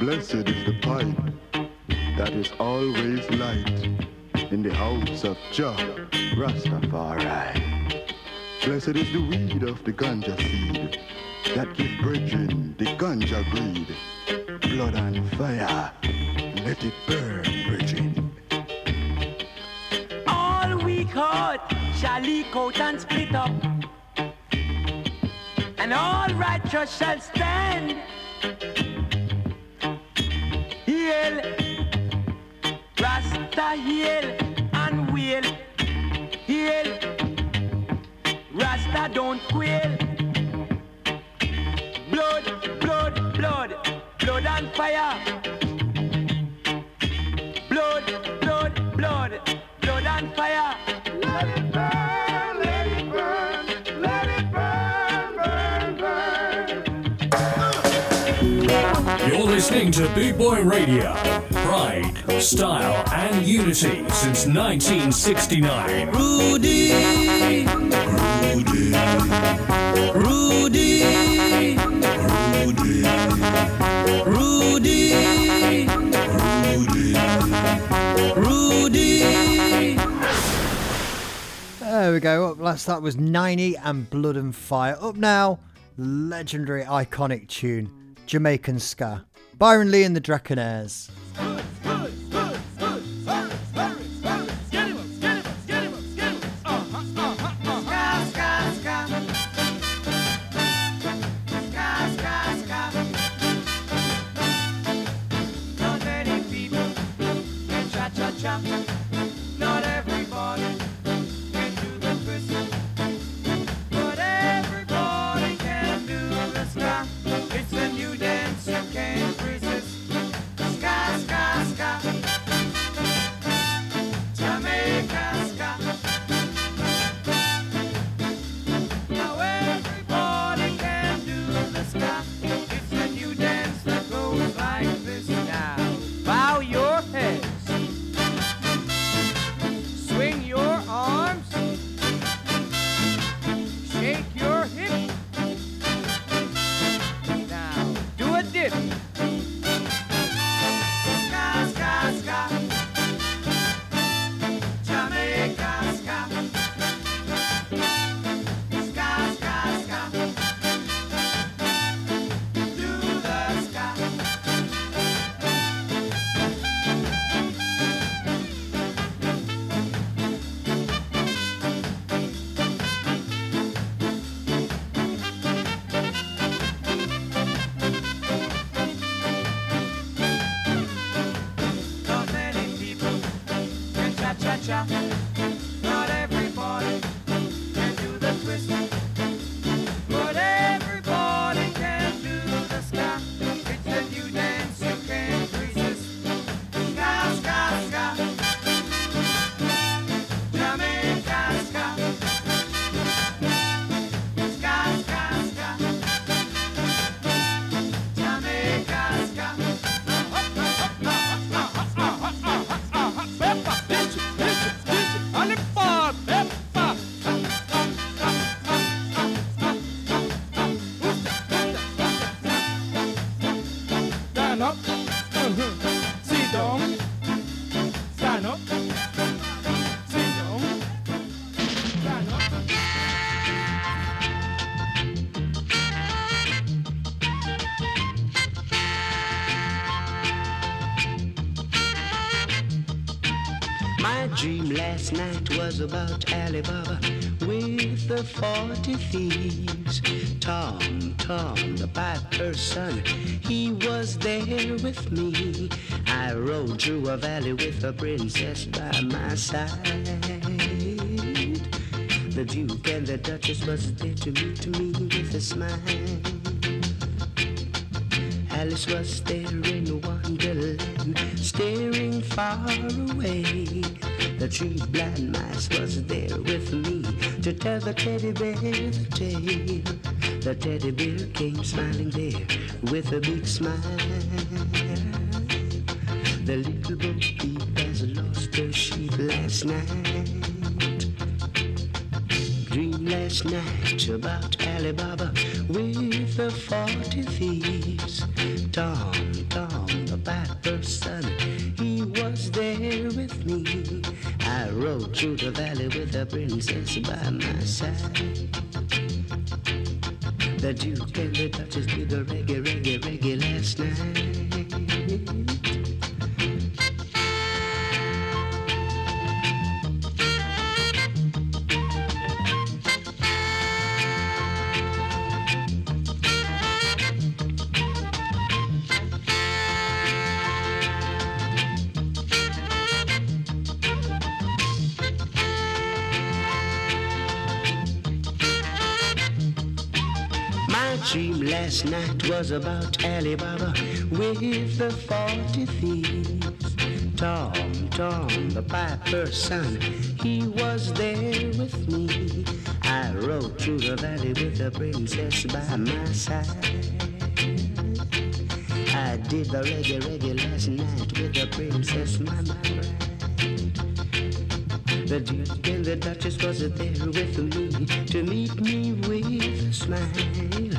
Blessed is the pipe that is always light in the house of Jah Rastafari. Blessed is the weed of the ganja seed that give bridging the ganja breed. Blood and fire, let it burn, bridging. All we caught shall leak out and split up, and all righteous shall stand. Heal, Rasta heal and wail. Heal, Rasta don't quail. Blood, blood, blood, blood and fire. Blood, blood, blood, blood and fire. Let it burn, let it burn, let it burn, burn, burn. You're listening to Boot Boy Radio. Pride, style, and unity since 1969. Rudy, Rudy, Rudy, Rudy, Rudy, Rudy, Rudy. There we go. Up last, that was 90 and Blood and Fire. Up now, legendary, iconic tune, Jamaican Ska. Byron Lee and the Draconaires. Last night was about Alibaba with the 40 thieves. Tom, the piper's son, he was there with me. I rode through a valley with a princess by my side. The Duke and the Duchess was there to meet me with a smile. Alice was there in Wonderland, staring far away. The three blind mice was there with me to tell the teddy bear the tale. The teddy bear came smiling there with a big smile. The little Bo Peep has lost her sheep last night. Dreamed last night about Alibaba with the 40 thieves. Tom, the piper's son, he a princess by my side. The Duke and the Duchess did a reggae last night. Last night was about Alibaba with the 40 thieves. Tom, the piper's son, he was there with me. I rode through the valley with the princess by my side. I did the reggae last night with the princess, my bride. The Duke and the Duchess was there with me to meet me with a smile.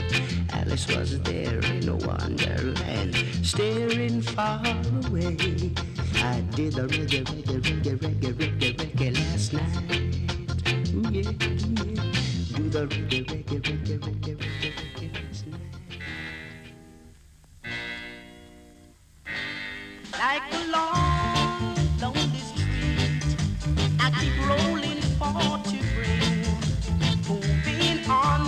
Alice was there in a wonderland, staring far away. I did the reggae last night. Ooh, yeah, yeah. Do the reggae last night. Like a long, lonely street, I keep rolling for to bring, moving on.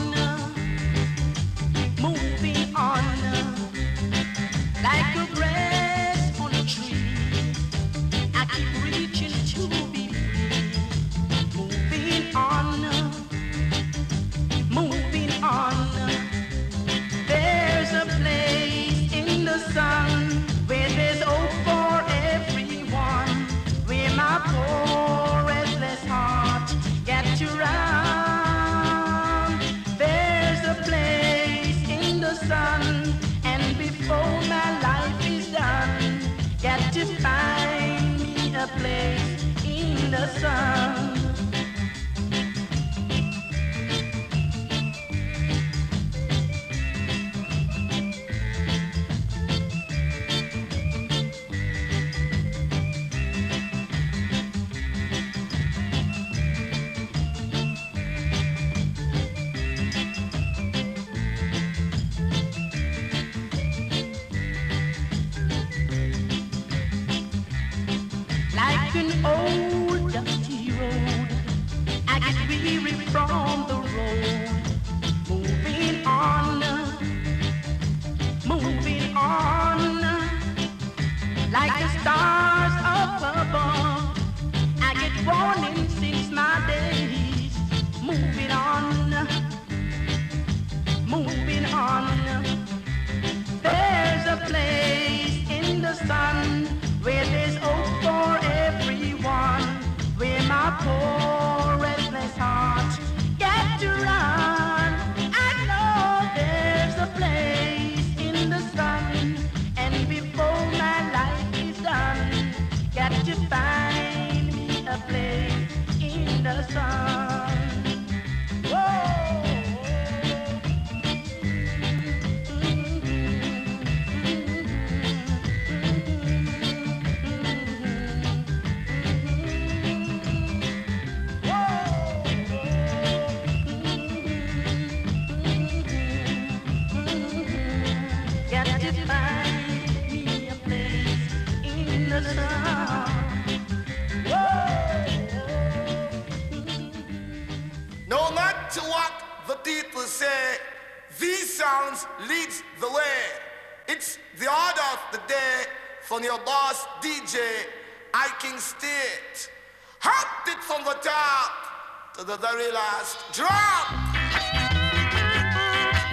The very last drop.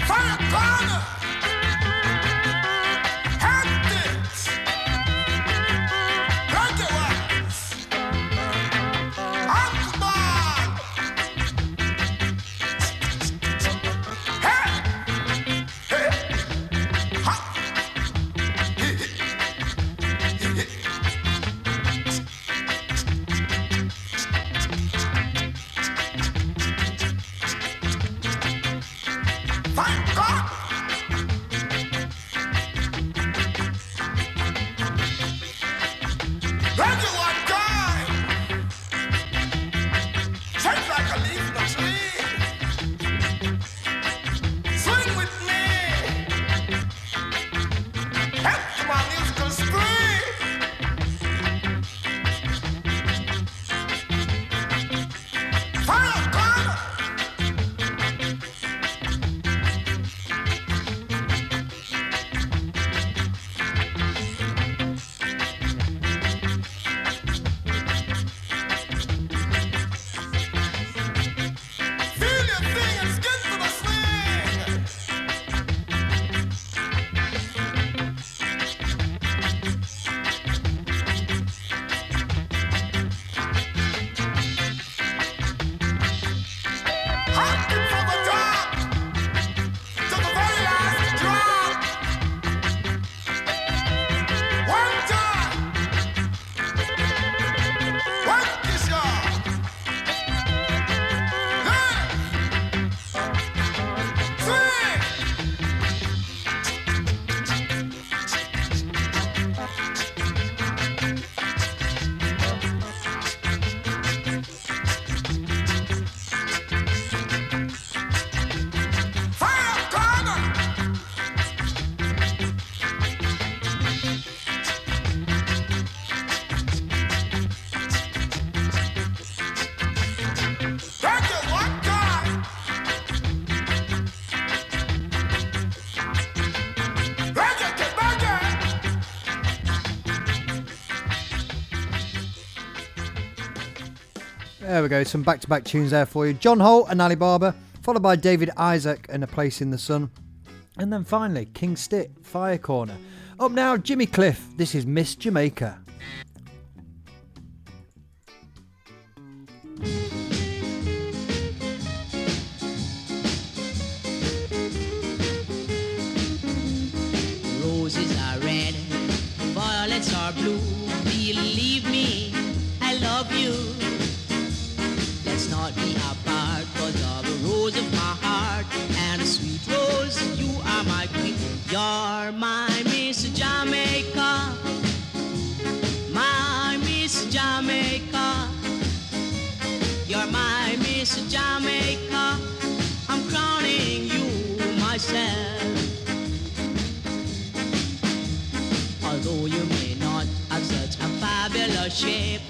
Fat corner. Hand it. Regulars. Uncommon. Hey. Hey. Ha. Hey. Hey. Hey. Fuck! There we go, some back-to-back tunes there for you. John Holt and Alibaba, followed by David Isaac and A Place in the Sun. And then finally, King Stitt, Fire Corner. Up now, Jimmy Cliff. This is Miss Jamaica. Roses are red, violets are blue. Believe me, I love you. Let's not be apart, 'cause of the rose of my heart and a sweet rose, you are my queen. You're my Miss Jamaica, my Miss Jamaica. You're my Miss Jamaica, I'm crowning you myself. Although you may not have such a fabulous shape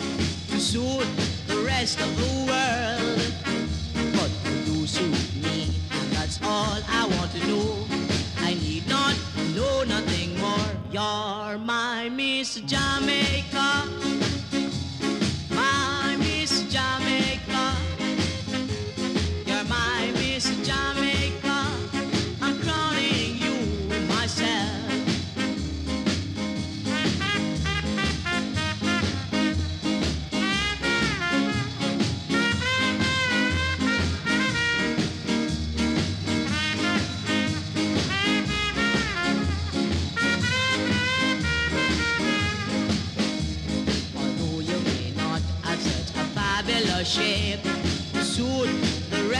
to suit the rest of the world, but you do suit me, and that's all I want to know. I need not know nothing more. You're my Miss Jamaica, my Miss Jamaica. You're my Miss Jamaica, I'm crowning you myself. Shape to suit the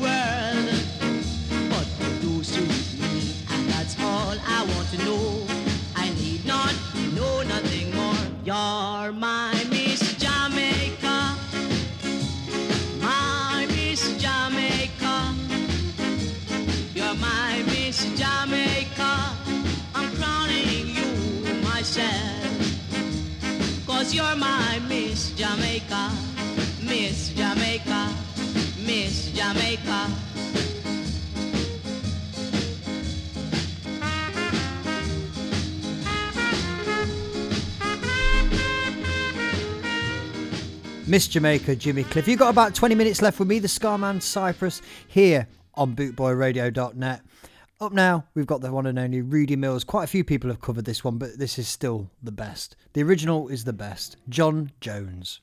world, but you do suit me, and that's all I want to know. I need not know nothing more. You're my Miss Jamaica, my Miss Jamaica. You're my Miss Jamaica, I'm crowning you myself, 'cause you're my Miss Jamaica. Miss Jamaica, Miss Jamaica. Miss Jamaica, Jimmy Cliff. You've got about 20 minutes left with me, the Scarman Cypress, here on bootboyradio.net. Up now, we've got the one and only Rudy Mills. Quite a few people have covered this one, but this is still the best. The original is the best. John Jones.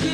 You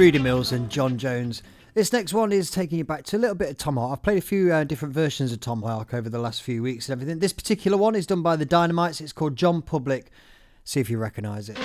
Rudy Mills and John Jones. This next one is taking you back to a little bit of Tom Hark. I've played a few different versions of Tom Hark over the last few weeks and everything. This particular one is done by the Dynamites. It's called John Public. See if you recognise it.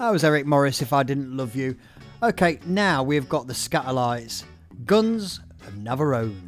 That was Eric Morris, If I Didn't Love You. Okay, now we've got the Scatterlights, Guns of Navarone.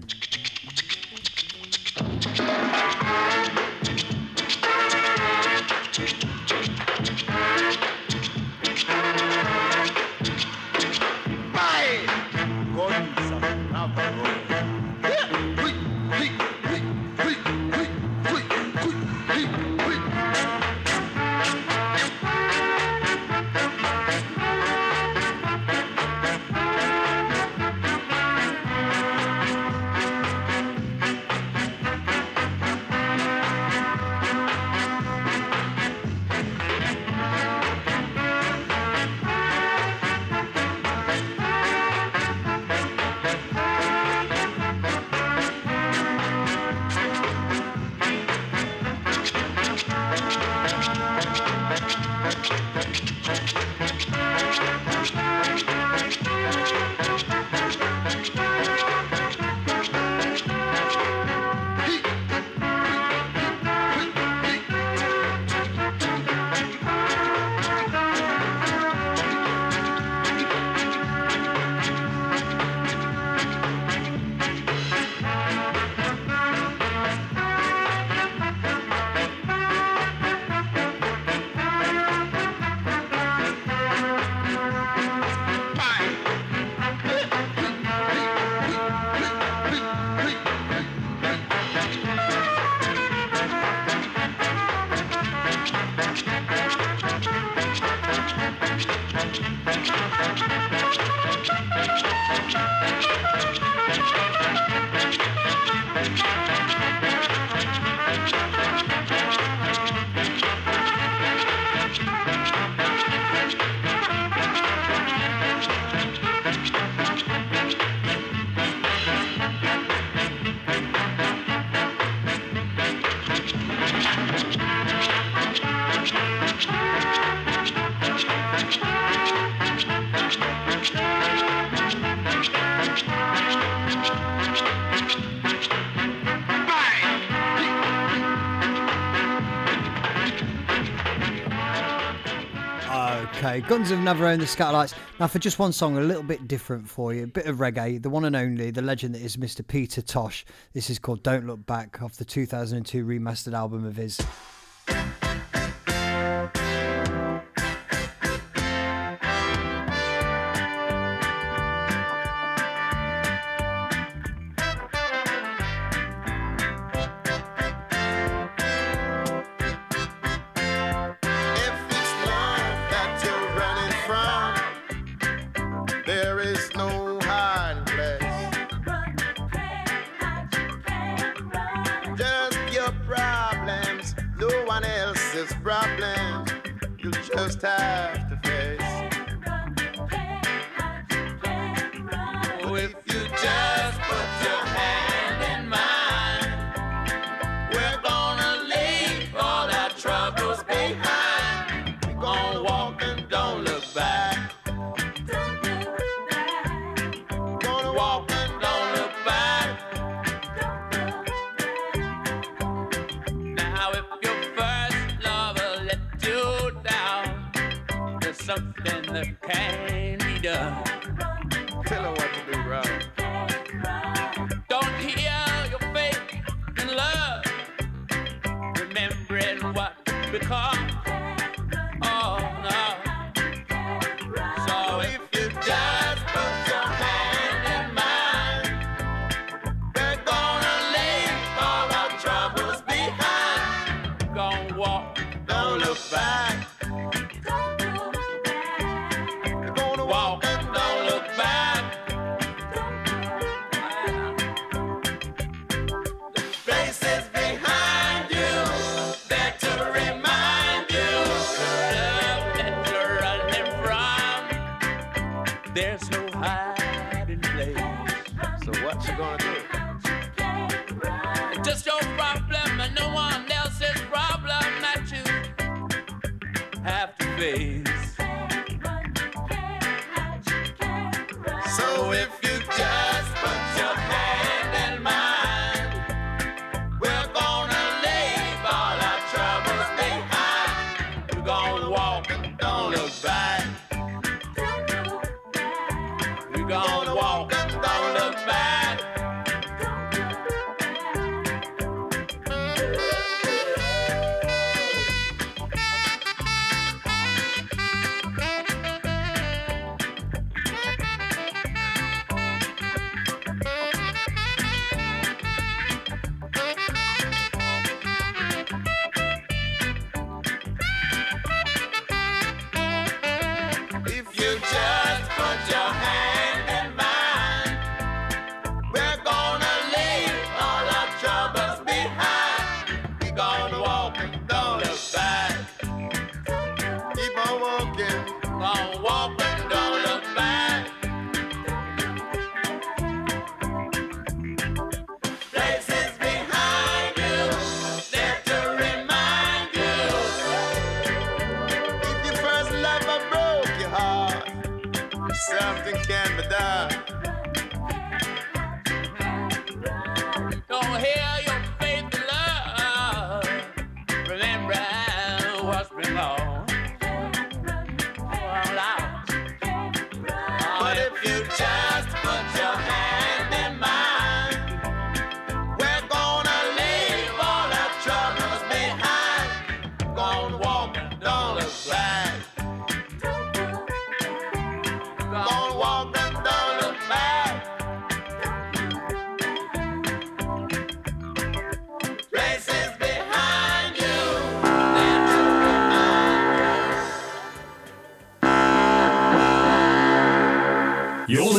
Okay, Guns of Another Own, the Scatterlights. Now for just one song, a little bit different for you, a bit of reggae, the one and only, the legend that is Mr. Peter Tosh. This is called Don't Look Back, off the 2002 remastered album of his.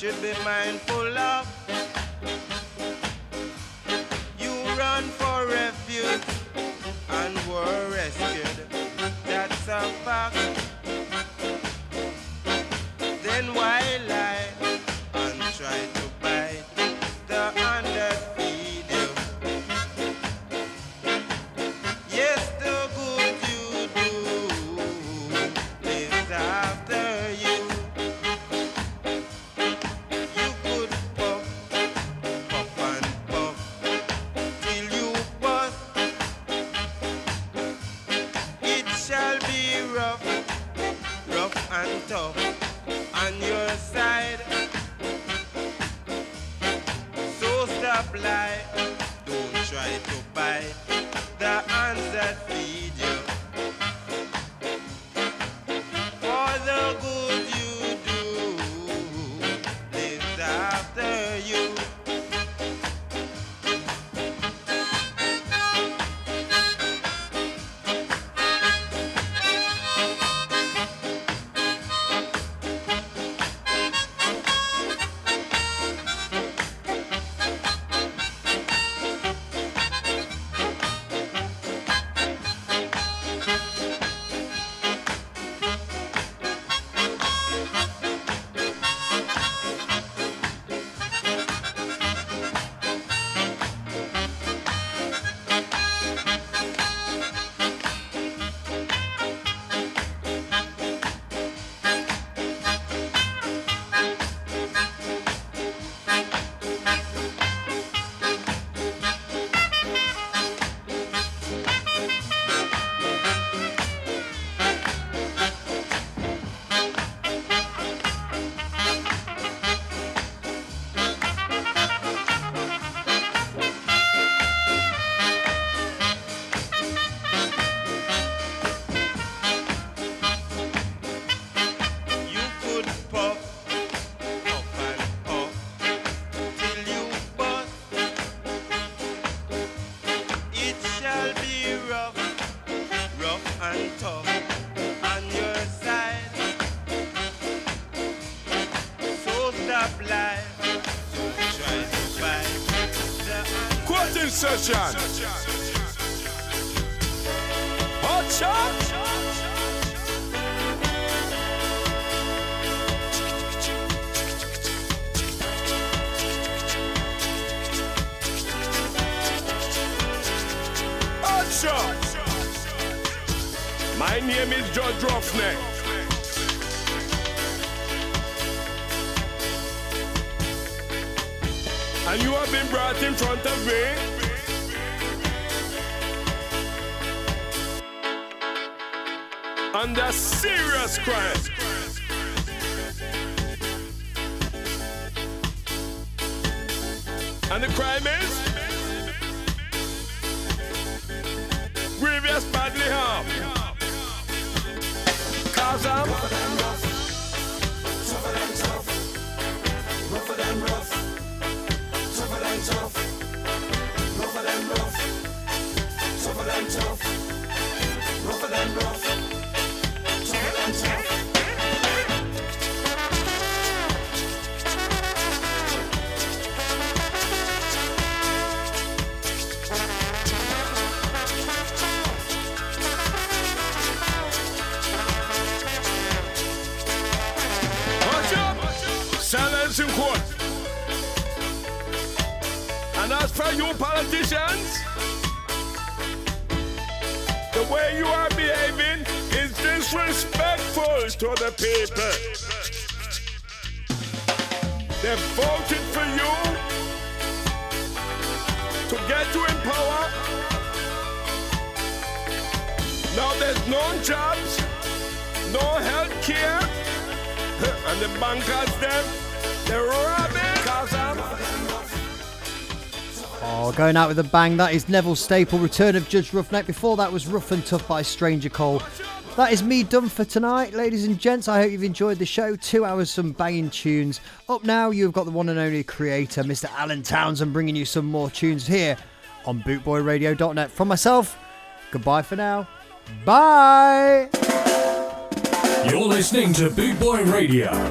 Should be mindful of. You run run for refuge and were rescued. That's a fact. Then why lie and try to bite the underfeeding? Yes, the good you do lives after you. You could puff, puff and puff till you bust. It shall be rough, rough and tough on your side. So stop lying, don't try to bite the hands that feed you. For the good you do lives after you. Going out with a bang, that is Neville Staple, Return of Judge Roughneck. Before that was Rough and Tough by Stranger Cole. That is me done for tonight, ladies and gents. I hope you've enjoyed the show. 2 hours, some banging tunes. Up now, you've got the one and only creator, Mr. Alan Townsend, bringing you some more tunes here on bootboyradio.net. From myself, goodbye for now. Bye! You're listening to Boot Boy Radio.